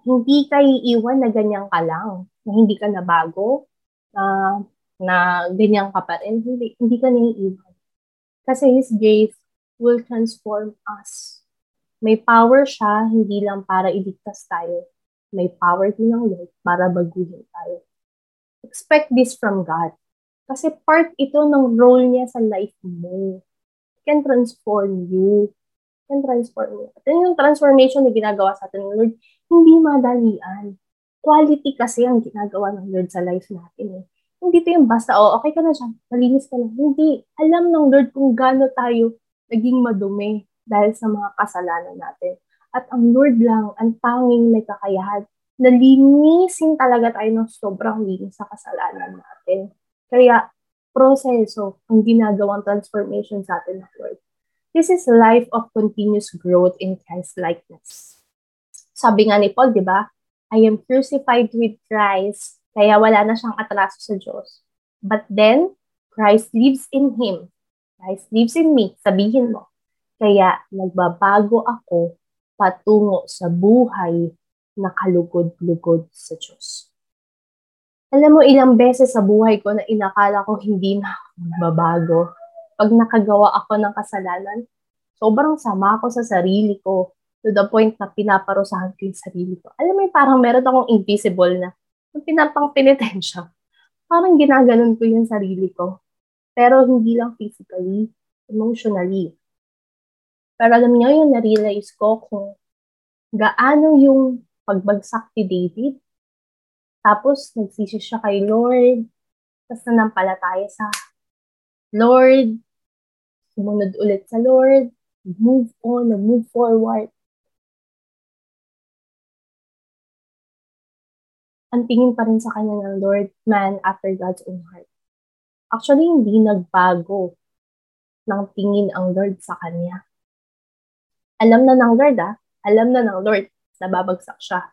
hindi ka iiwan na ganyan ka lang, na hindi ka nabago, na ganyan ka pa rin. Hindi ka naiiwan. Kasi His grace will transform us. May power siya, hindi lang para iligtas tayo. May power din ng Lord para baguhin tayo. Expect this from God. Kasi part ito ng role niya sa life mo. It can transform you. It can transform you. At yung transformation na ginagawa sa atin ng Lord, hindi madalian. Quality kasi ang ginagawa ng Lord sa life natin. Hindi ito yung basta, okay ka na siya, malinis ka na. Hindi. Alam ng Lord kung gaano tayo naging madumi dahil sa mga kasalanan natin. At ang Lord lang, ang tanging may kakayahan, nalinisin talaga tayo ng sobrang linis sa kasalanan natin. Kaya, proseso ang ginagawang transformation sa atin ng Lord. This is life of continuous growth in Christ-likeness. Sabi nga ni Paul, di ba? I am crucified with Christ, kaya wala na siyang atraso sa Diyos. But then, Christ lives in him. Christ lives in me, sabihin mo. Kaya, nagbabago ako patungo sa buhay na kalugod-lugod sa Diyos. Alam mo, ilang beses sa buhay ko na inakala ko hindi na babago. Pag nakagawa ako ng kasalanan, sobrang sama ako sa sarili ko to the point na pinaparusahan ko yung sarili ko. Alam mo, parang meron akong invisible na pinapang-penitensya. Parang ginaganon ko yung sarili ko. Pero hindi lang physically, emotionally. Pero alam niyo yung na-realize ko kung gaano yung pagbagsak ni David. Tapos, nagsisi siya kay Lord. Tapos, nanampalataya sa Lord. Sumunod ulit sa Lord. Move on, move forward. Ang tingin pa rin sa kanya ng Lord, man after God's own heart. Actually, hindi nagbago ng tingin ang Lord sa kanya. Alam na ng Lord, Alam na ng Lord na babagsak siya.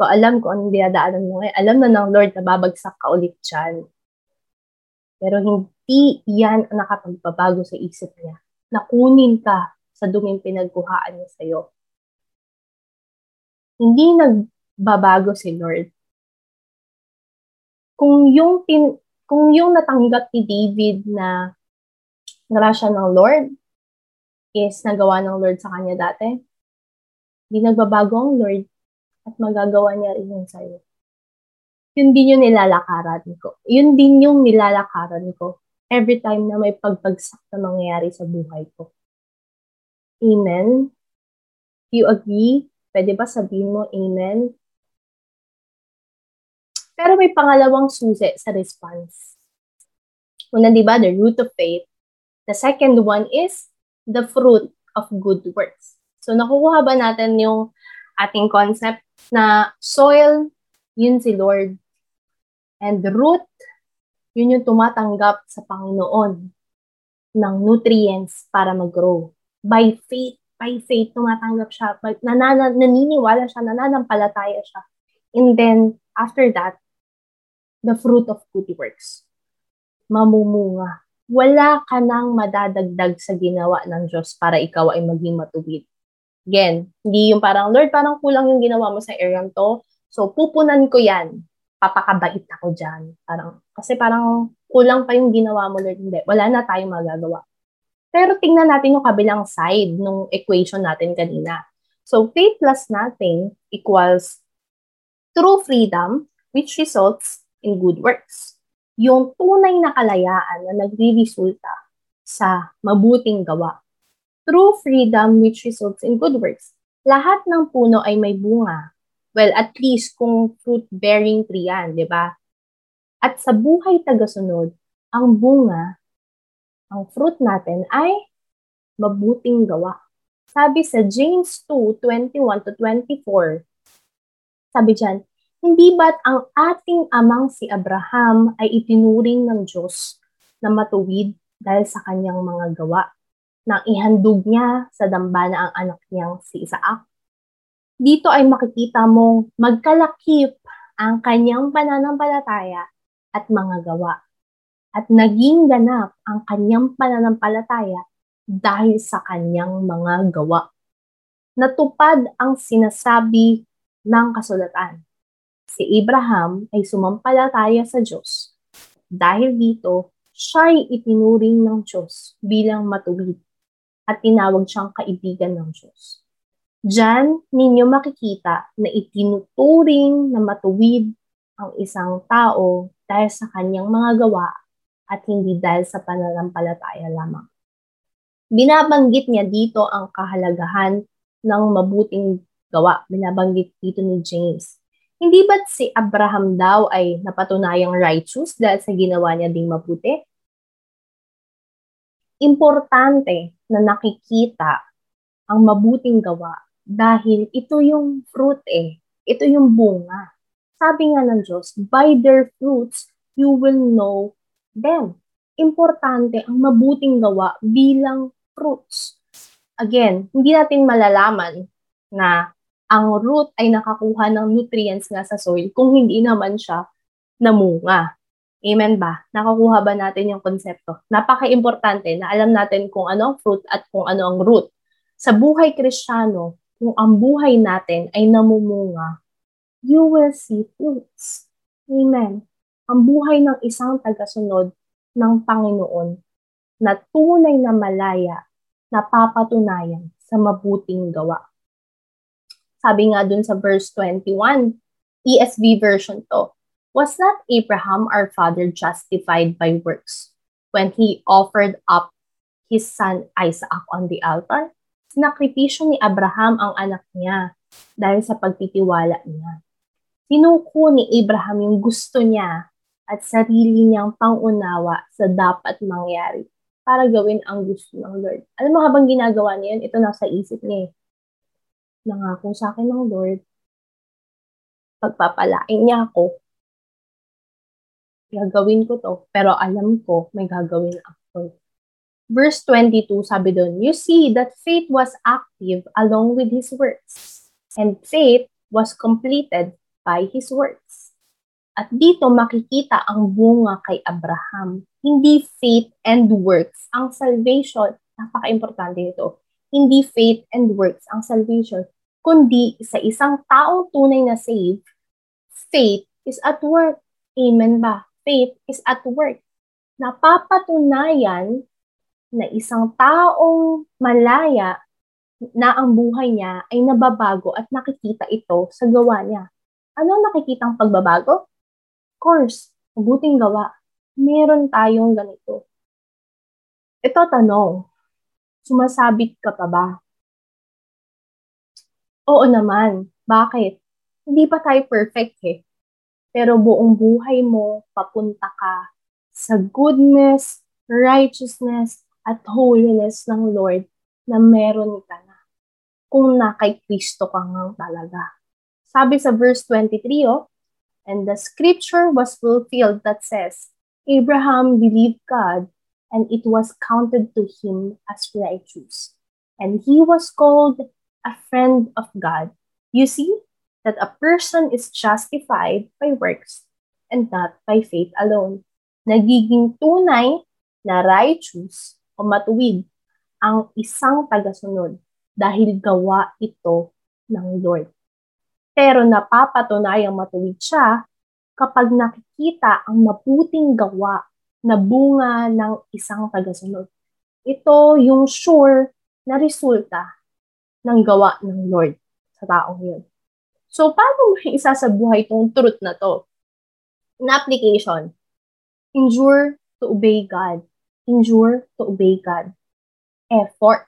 So, alam ko anong dinadaanan mo ngayon. Alam na ng Lord na babagsak ka ulit dyan. Pero hindi yan ang nakapagbabago sa isip niya. Nakunin ka sa duming pinagkuhaan niya sa'yo. Hindi nagbabago si Lord. Kung yung natanggap ni David na grasya ng Lord is nagawa ng Lord sa kanya dati, hindi nagbabago ang Lord. At magagawa niya rin yung sayo. Yun din yung nilalakaran ko. Every time na may pagbagsak na mangyayari sa buhay ko. Amen? Do you agree? Pwede ba sabihin mo, Amen? Pero may pangalawang susi sa response. Una, di ba? The root of faith. The second one is the fruit of good works. So, nakukuha ba natin yung ating concept na soil, yun si Lord. And the root, yun yung tumatanggap sa Panginoon ng nutrients para mag-grow. By faith, tumatanggap siya. Naniniwala siya, nananampalataya siya. And then, after that, the fruit of good works. Mamumunga. Wala ka nang madadagdag sa ginawa ng Diyos para ikaw ay maging matuwid. Again, hindi yung parang, Lord, parang kulang yung ginawa mo sa area to. So, pupunan ko yan. Papakabait ako dyan. Kasi parang kulang pa yung ginawa mo, Lord. Hindi, wala na tayong magagawa. Pero tingnan natin yung kabilang side ng equation natin kanina. So, faith plus nothing equals true freedom which results in good works. Yung tunay na kalayaan na nagre-resulta sa mabuting gawa. True freedom which results in good works. Lahat ng puno ay may bunga. Well, at least kung fruit-bearing tree yan, di ba? At sa buhay tagasunod, ang bunga, ang fruit natin ay mabuting gawa. Sabi sa James 2:21-24, sabi diyan, hindi ba't ang ating amang si Abraham ay itinuring ng Diyos na matuwid dahil sa kanyang mga gawa, nang ihandog niya sa dambana ang anak niyang si Isaac? Dito ay makikita mong magkalakip ang kanyang pananampalataya at mga gawa. At naging ganap ang kanyang pananampalataya dahil sa kanyang mga gawa. Natupad ang sinasabi ng kasulatan. Si Abraham ay sumampalataya sa Diyos. Dahil dito, siya'y itinuring ng Diyos bilang matuwid at tinawag siyang kaibigan ng Diyos. Diyan ninyo makikita na itinuturing na matuwid ang isang tao dahil sa kanyang mga gawa at hindi dahil sa pananampalataya lamang. Binabanggit niya dito ang kahalagahan ng mabuting gawa. Binabanggit dito ni James. Hindi ba't si Abraham daw ay napatunayang righteous dahil sa ginawa niya ding mabuti? Importante na nakikita ang mabuting gawa dahil ito yung fruit eh. Ito yung bunga. Sabi nga ng Diyos, by their fruits you will know them. Importante ang mabuting gawa bilang fruits. Again, hindi natin malalaman na ang root ay nakakuha ng nutrients nga sa soil kung hindi naman siya namunga. Amen ba? Nakakuha ba natin yung konsepto? Napaka-importante na alam natin kung ano ang fruit at kung ano ang root. Sa buhay Kristiyano, kung ang buhay natin ay namumunga, you will see fruits. Amen. Ang buhay ng isang tagasunod ng Panginoon na tunay na malaya na papatunayan sa mabuting gawa. Sabi nga dun sa verse 21, ESV version to, was not Abraham our father justified by works when he offered up his son Isaac on the altar? Sinakripisyo ni Abraham ang anak niya dahil sa pagtitiwala niya. Sinuko ni Abraham yung gusto niya at sarili niyang pangunawa sa dapat mangyari para gawin ang gusto ng Lord. Alam mo, habang ginagawa niya yun, ito nasa isip niya eh. Nangako sa akin ng Lord, pagpapalain niya ako, gagawin ko to, pero alam ko may gagawin ako. Verse 22, sabi doon, you see that faith was active along with his works, and faith was completed by his works. At dito makikita ang bunga kay Abraham. Hindi faith and works ang salvation. Napaka-importante nito. Hindi faith and works ang salvation. Kundi sa isang taong tunay na saved, faith is at work. Amen ba? Faith is at work. Napapatunayan na isang taong malaya na ang buhay niya ay nababago at nakikita ito sa gawa niya. Ano nakikitang pagbabago? Course, mabuting gawa, meron tayong ganito. Ito tanong, sumasabit ka pa ba? Oo naman, bakit? Hindi pa tayo perfect eh. Pero buong buhay mo, papunta ka sa goodness, righteousness, at holiness ng Lord na meron ka na. Kung na kay Kristo ka nga talaga. Sabi sa verse 23, and the scripture was fulfilled that says, Abraham believed God, and it was counted to him as righteous. And he was called a friend of God. You see that a person is justified by works and not by faith alone. Nagiging tunay na righteous o matuwid ang isang tagasunod dahil gawa ito ng Lord. Pero napapatunayang matuwid siya kapag nakikita ang mabuting gawa na bunga ng isang tagasunod. Ito yung sure na resulta ng gawa ng Lord sa taong yun. So, paano mo isasabuhay itong truth na to? In application, endure to obey God. Endure to obey God. Effort.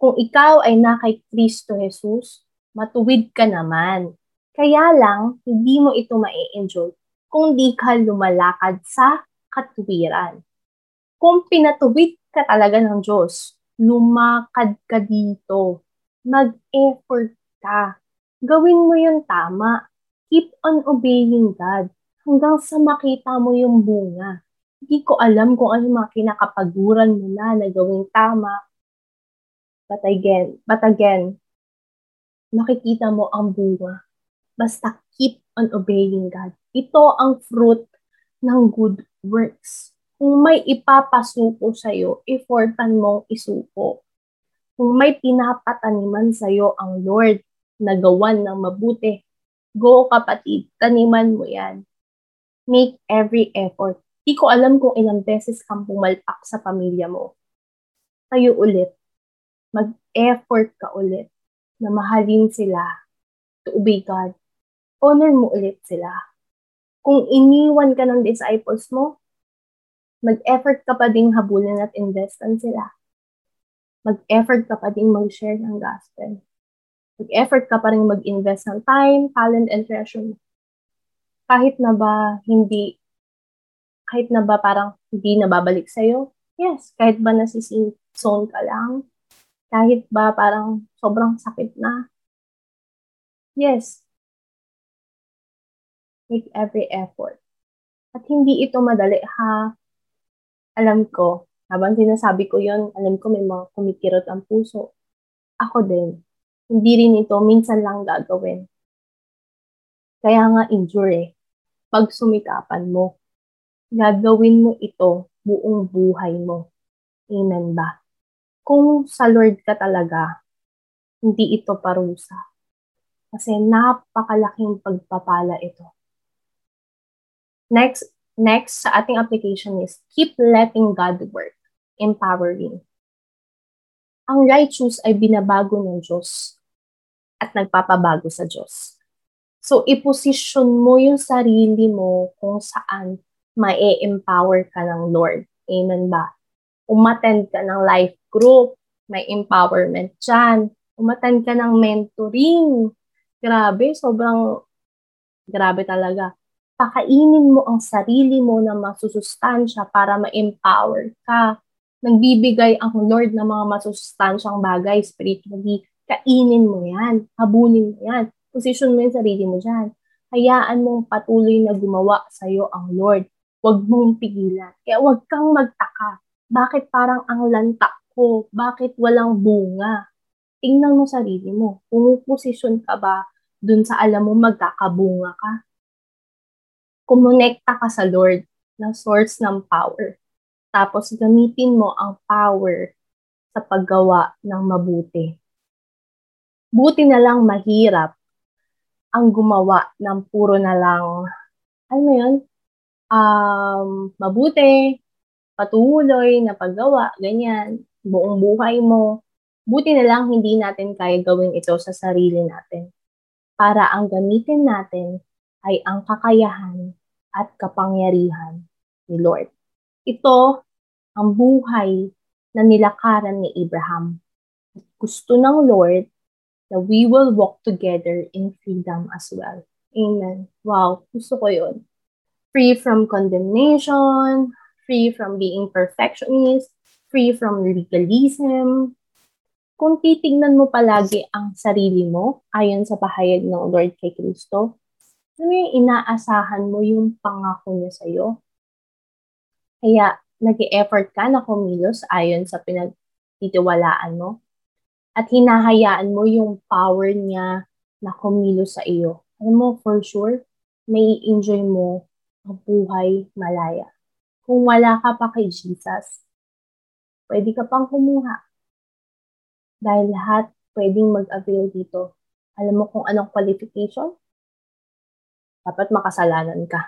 Kung ikaw ay na kay Kristo Jesus, matuwid ka naman. Kaya lang, hindi mo ito ma-enjoy kung di ka lumalakad sa katuwiran. Kung pinatuwid ka talaga ng Diyos, lumakad ka dito, mag-effort ka, gawin mo yung tama, keep on obeying God hanggang sa makita mo yung bunga. Hindi ko alam kung ano mga kinakapaguran mo na gawing tama. But again, makikita mo ang bunga. Basta keep on obeying God. Ito ang fruit ng good works. Kung may ipapasuko sa'yo, effortan mong isuko. Kung may pinapataniman sa'yo ang Lord na gawan ng mabuti, go kapatid, taniman mo yan. Make every effort. Di ko alam kung ilang beses kang pumalpak sa pamilya mo. Tayo ulit. Mag-effort ka ulit na mahalin sila, to obey God. Honor mo ulit sila. Kung iniwan ka ng disciples mo, mag-effort ka pa ding habulin at investan sila. Mag-effort ka pa ding mag-share ng gospel. Mag-effort ka pa rin mag-invest ng time, talent, and treasure mo. Kahit na ba parang hindi nababalik sa'yo? Yes, kahit ba nasisizone ka lang? Kahit ba parang sobrang sakit na? Yes. Make every effort. At hindi ito madali, ha? Alam ko, habang sinasabi ko yun, alam ko may mga kumikirot ang puso. Ako din. Hindi rin ito minsan lang gagawin. Kaya nga endure eh. Pag sumikapan mo, gagawin mo ito buong buhay mo. Amen ba? Kung sa Lord ka talaga, hindi ito parusa. Kasi napakalaking pagpapala ito. Next sa ating application is keep letting God work, empowering. Ang righteous ay binabago ng Diyos at nagpapabago sa Diyos. So, iposisyon mo yung sarili mo kung saan ma-empower ka ng Lord. Amen ba? Umattend ka ng life group, may empowerment dyan. Umattend ka ng mentoring. Grabe, sobrang grabe talaga. Pakainin mo ang sarili mo na masusustansya para ma-empower ka. Nagbibigay ang Lord ng mga masusustansyang bagay, spiritually. Kainin mo yan. Habunin mo yan. Position mo yung sarili mo dyan. Hayaan mong patuloy na gumawa sa'yo ang Lord. Huwag mong pigilan. Kaya huwag kang magtaka. Bakit parang ang lanta ko? Bakit walang bunga? Tingnan mo sarili mo. Pumuposisyon ka ba dun sa alam mo magkakabunga ka? Kumonekta ka sa Lord na source ng power. Tapos gamitin mo ang power sa paggawa ng mabuti. Buti na lang mahirap ang gumawa ng puro na lang, alam mo yun, mabuti, patuloy na paggawa, ganyan, buong buhay mo. Buti na lang hindi natin kaya gawin ito sa sarili natin. Para ang gamitin natin ay ang kakayahan at kapangyarihan ni Lord. Ito ang buhay na nilakaran ni Abraham. Gusto ng Lord na we will walk together in freedom as well. Amen. Wow, gusto ko yun. Free from condemnation, free from being perfectionist, free from legalism. Kung titignan mo palagi ang sarili mo, ayon sa pahayag ng Lord kay Kristo, ano yung inaasahan mo yung pangako niya sa'yo? Kaya nag-e-effort ka na kumilos ayon sa pinagtitiwalaan mo at hinahayaan mo yung power niya na kumilos sa iyo. Alam mo, for sure, may enjoy mo ang buhay malaya. Kung wala ka pa kay Jesus, pwede ka pang kumuha. Dahil lahat pwedeng mag-avail dito. Alam mo kung anong qualification? Dapat makasalanan ka.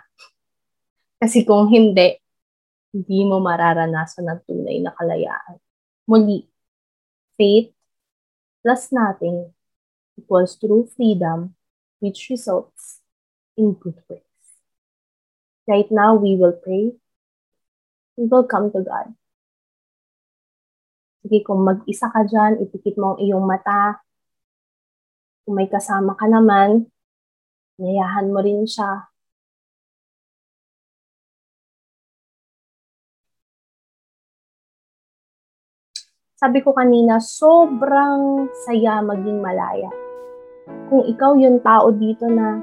Kasi kung hindi mo mararanasan ang tunay na kalayaan. Muli, faith plus nothing equals true freedom, which results in good works. Right now, we will pray. We will come to God. Sige, kung mag-isa ka dyan, ipikit mo ang iyong mata. Kung may kasama ka naman, nayahan mo rin siya. Sabi ko kanina, sobrang saya maging malaya. Kung ikaw yung tao dito na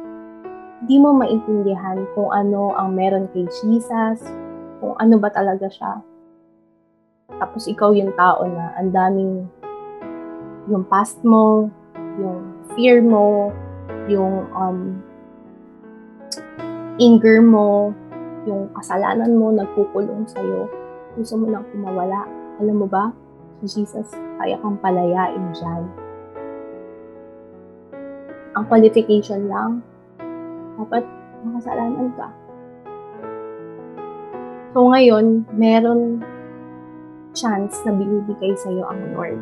di mo maintindihan kung ano ang meron kay Jesus, kung ano ba talaga siya. Tapos ikaw yung tao na ang daming yung past mo, yung fear mo, yung anger mo, yung kasalanan mo nagkukulong sa'yo. Gusto mo lang kumawala. Alam mo ba, Jesus, kaya kang palayain dyan. Ang qualification lang, dapat makasalanan ka. So ngayon, meron chance na binibigay sa'yo ang Lord.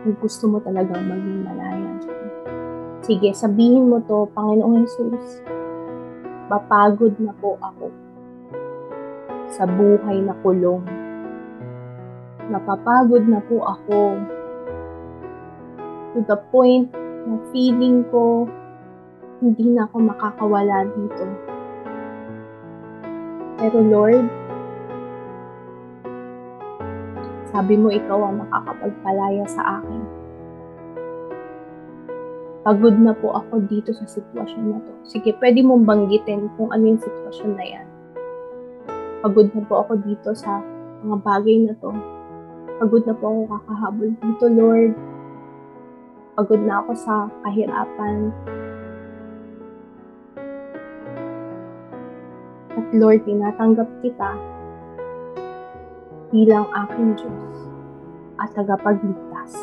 Kung gusto mo talagang maging malaya dyan. Sige, sabihin mo to, Panginoong Jesus, mapagod na po ako sa buhay na kulong. Napapagod na po ako to the point na feeling ko hindi na ako makakawala dito. Pero Lord, sabi mo ikaw ang makakapagpalaya sa akin. Pagod na po ako dito sa sitwasyon na to. Sige, pwede mong banggitin kung ano yung sitwasyon na yan. Pagod na po ako dito sa mga bagay na to. Pagod na po ako kakahabol dito, Lord. Pagod na ako sa kahirapan. At Lord, tinatanggap kita bilang aking Diyos at tagapagligtas.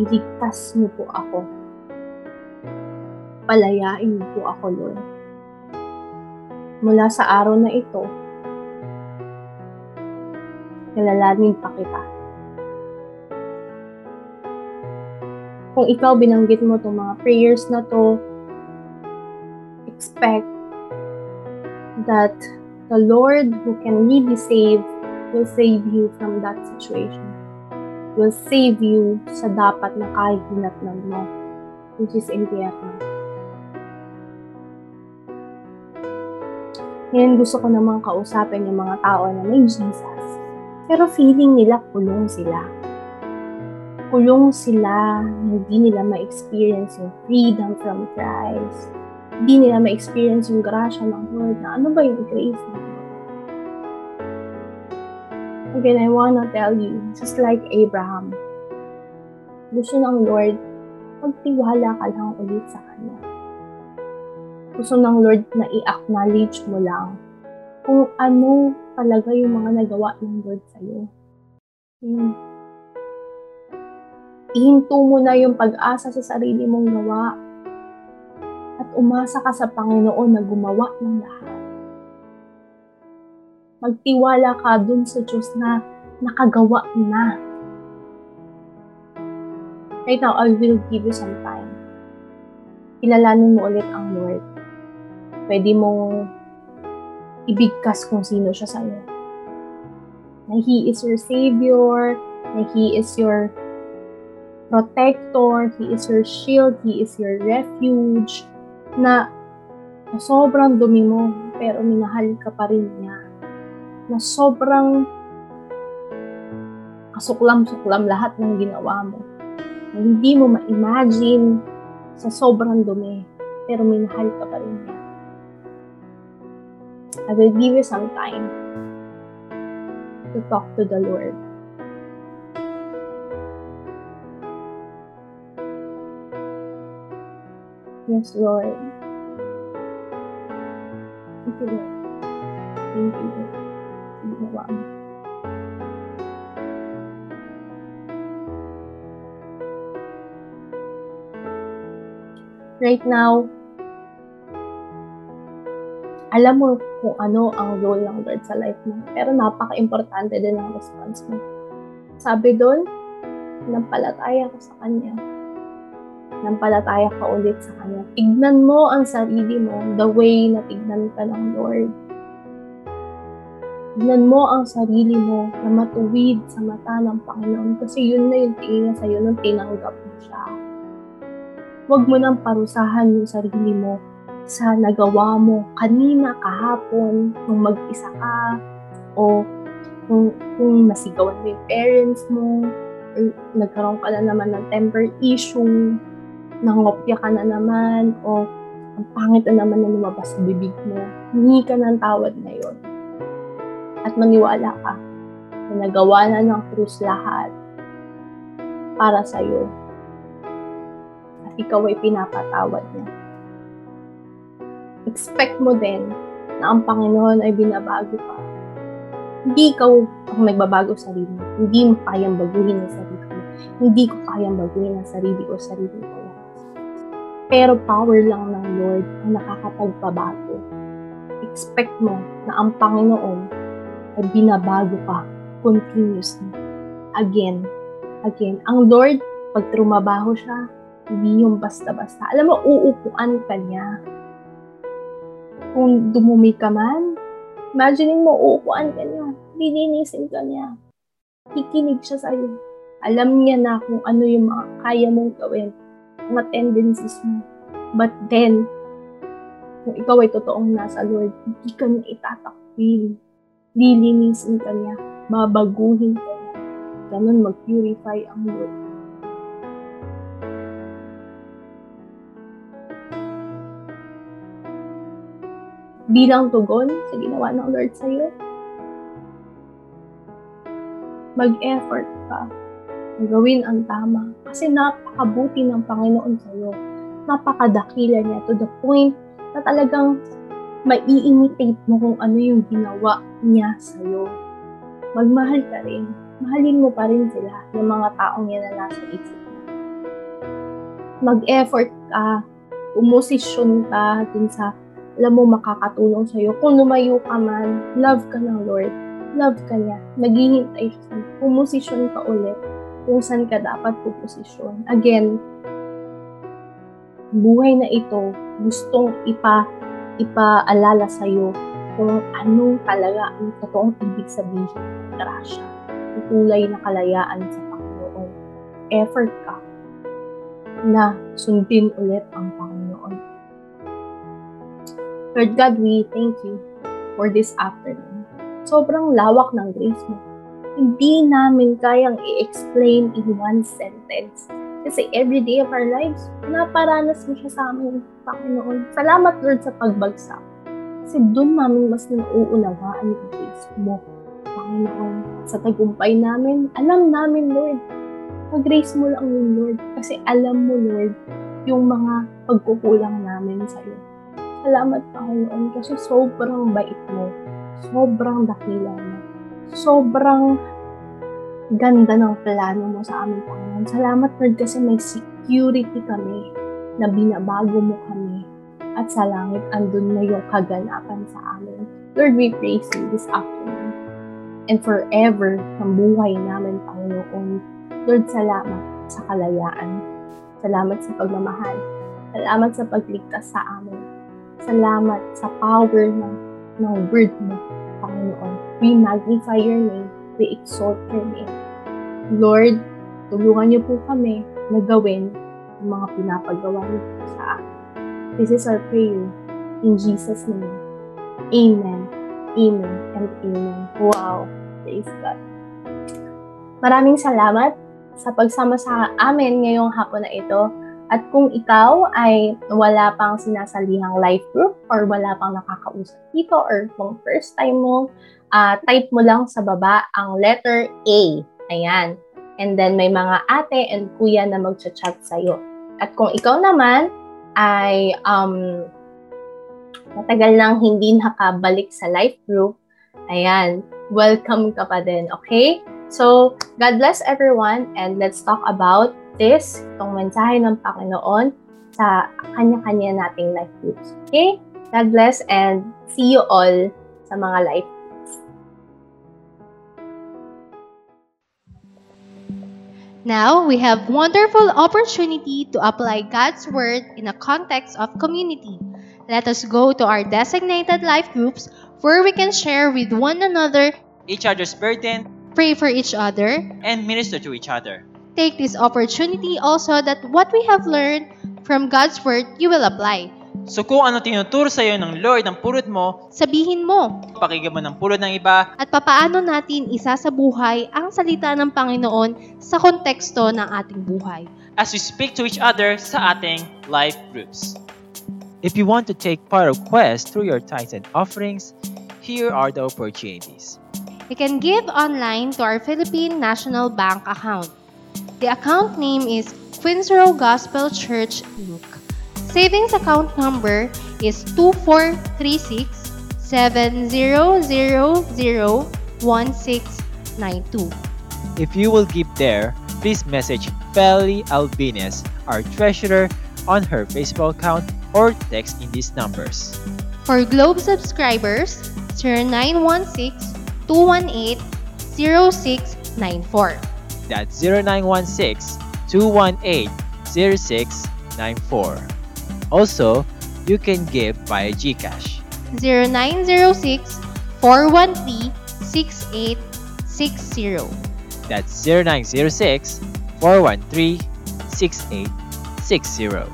Iligtas mo po ako. Palayain mo po ako, Lord. Mula sa araw na ito, kilalanin pa kita. Kung ikaw binanggit mo itong mga prayers na to, expect that the Lord who can really save will save you from that situation. Will save you sa dapat na kahihinatnan mo, which is impyerno. Ngayon gusto ko namang kausapin yung mga tao na may Jesus, pero feeling nila kulong sila. Kulong sila, hindi nila ma-experience yung freedom from Christ. Hindi nila ma-experience yung grasya ng Lord na ano ba yung grace na ito? Again, I wanna tell you, just like Abraham, gusto ng Lord, magtiwala ka lang ulit sa Kanya. Gusto ng Lord na i-acknowledge mo lang kung ano talaga yung mga nagawa ng Lord sa'yo. Ihinto mo na yung pag-asa sa sarili mong gawa at umasa ka sa Panginoon na gumawa ng lahat. Magtiwala ka dun sa Diyos na nakagawa na. Right now, I will give you some time. Kilalanin mo ulit ang Lord. Pwede mong ibigkas kung sino siya sa'yo. Na He is your Savior, na He is your protector, He is your shield, He is your refuge, na sobrang dumi mo, pero minahal ka pa rin niya. Na sobrang kasuklam-suklam lahat ng ginawa mo. Na hindi mo ma-imagine sa sobrang dumi, pero minahal ka pa rin niya. I will give you some time to talk to the Lord. Yes, Lord. Thank you, Lord. Thank you, Lord. Right now, alam mo kung ano ang role ng Lord sa life mo, pero napaka-importante din ang response mo. Sabi doon, nampalataya ko sa Kanya. Nampalataya ka ulit sa Kanya. Tignan mo ang sarili mo, the way na tignan ka ng Lord. Tignan mo ang sarili mo na matuwid sa mata ng Panginoon kasi yun na yung tingin niya sa'yo nung tinanggap mo siya. Huwag mo nang parusahan yung sarili mo sa nagawa mo kanina, kahapon, nung mag-isa ka, o kung nasigawan mo yung parents mo, or nagkaroon ka na naman ng temper issue, nangopya ka na naman, o ang pangit na naman na lumabas sa bibig mo, hindi ka ng tawad na yun. At maniwala ka na nagawa na ng krus lahat para sa'yo. At ikaw ay pinapatawad niya. Expect mo din na ang Panginoon ay binabago ka. Hindi ikaw ang nagbabago sa sarili mo. Hindi mo kayang baguhin ang sarili mo. Hindi ko kayang baguhin ang sarili ko, sarili ko. Pero power lang ng Lord ang nakakapagpabago. Expect mo na ang Panginoon ay binabago ka continuously. Again. Ang Lord, pag trumabaho siya, hindi yung basta-basta. Alam mo, uupuan ka niya. Kung dumumi ka man, imagine mo, uupuan ka niya, lilinisin ka niya, kikinig siya sa'yo. Alam niya na kung ano yung mga kaya mong gawin, mga tendencies mo. But then, kung ikaw ay totoong nasa Lord, hindi ka niya itatakwil. Lilinisin ka niya, babaguhin ka niya. Ganun mag-purify ang Lord. Bilang tugon sa ginawa ng Lord sa'yo, mag-effort ka gawin ang tama kasi napakabuti ng Panginoon sa'yo. Napakadakila niya to the point na talagang mai-imitate mo kung ano yung ginawa niya sa'yo. Magmahal ka rin. Mahalin mo pa rin sila, yung mga taong yan na nasa isip mo. Mag-effort ka, umosisyon ka dun sa alam mo, makakatulong sa'yo. Kung lumayo ka man, love ka ng Lord. Love ka niya. Naghihintay siya. Pumosisyon ka ulit kung saan ka dapat pumosisyon. Again, buhay na ito, gustong ipaalala sa'yo kung ano talaga ang totoong ibig sabihin ng grasya. Ang kulay na kalayaan sa Panginoon. Effort ka na sundin ulit ang Panginoon. Lord God, we thank you for this afternoon. Sobrang lawak ng grace mo. Hindi namin kayang i-explain in one sentence. Kasi every day of our lives, naparanas mo siya sa amin, Panginoon. Salamat, Lord, sa pagbagsak. Kasi doon namin mas nauunawaan ang grace mo, Panginoon. Sa tagumpay namin, alam namin, Lord, mag-grace mo lang yung Lord. Kasi alam mo, Lord, yung mga pagkukulang namin sa iyo. Salamat, Panginoon, kasi sobrang bait mo, sobrang dakila mo, sobrang ganda ng plano mo sa amin, Panginoon. Salamat, Lord, kasi may security kami na binabago mo kami at sa langit andun na yung kaganapan sa amin. Lord, we praise you this afternoon and forever ng buhay namin, Panginoon. Lord, salamat sa kalayaan. Salamat sa pagmamahal. Salamat sa pagligtas sa amin. Salamat sa power ng word mo, Panginoon. We magnify your name. We exalt your name. Lord, tulungan niyo po kami na gawin ang mga pinapagawa niyo sa akin. This is our prayer in Jesus' name. Amen, amen, and amen. Wow, praise God. Maraming salamat sa pagsama sa amin ngayong hapon na ito. At kung ikaw ay wala pang sinasalihang life group or wala pang nakakausap dito or kung first time mo, type mo lang sa baba ang letter A. Ayan. And then may mga ate and kuya na magchat-chat sa'yo. At kung ikaw naman ay matagal nang hindi nakabalik sa life group, ayan, welcome ka pa din, okay? So, God bless everyone and let's talk about this, itong mensahe ng Panginoon sa kanya-kanya nating life groups. Okay? God bless and see you all sa mga life groups. Now, we have wonderful opportunity to apply God's Word in a context of community. Let us go to our designated life groups where we can share with one another, each other's burden, pray for each other, and minister to each other. Take this opportunity also that what we have learned from God's Word you will apply. So kung ano tinuturo sa'yo ng Lord, ang purod mo, sabihin mo. Pakinggan mo ng purod ng iba. At papaano natin isasabuhay ang salita ng Panginoon sa konteksto ng ating buhay. As we speak to each other sa ating life groups. If you want to take part of Quest through your tithes and offerings, here are the opportunities. You can give online to our Philippine National Bank account. The account name is Queensrow Gospel Church, Inc. Savings account number is 2436-700-01692. If you will give there, please message Feli Albines, our treasurer, on her Facebook account or text in these numbers. For Globe subscribers, 0916-218-0694. That's 0916-218-0694. Also, you can give via GCash. 0906-413-6860. That's 0906-413-6860.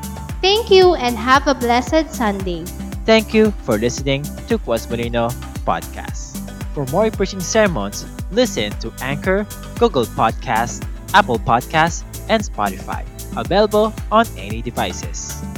Thank you and have a blessed Sunday. Thank you for listening to Quest Molino Podcast. For more preaching sermons, listen to Anchor, Google Podcasts, Apple Podcasts, and Spotify. Available on any devices.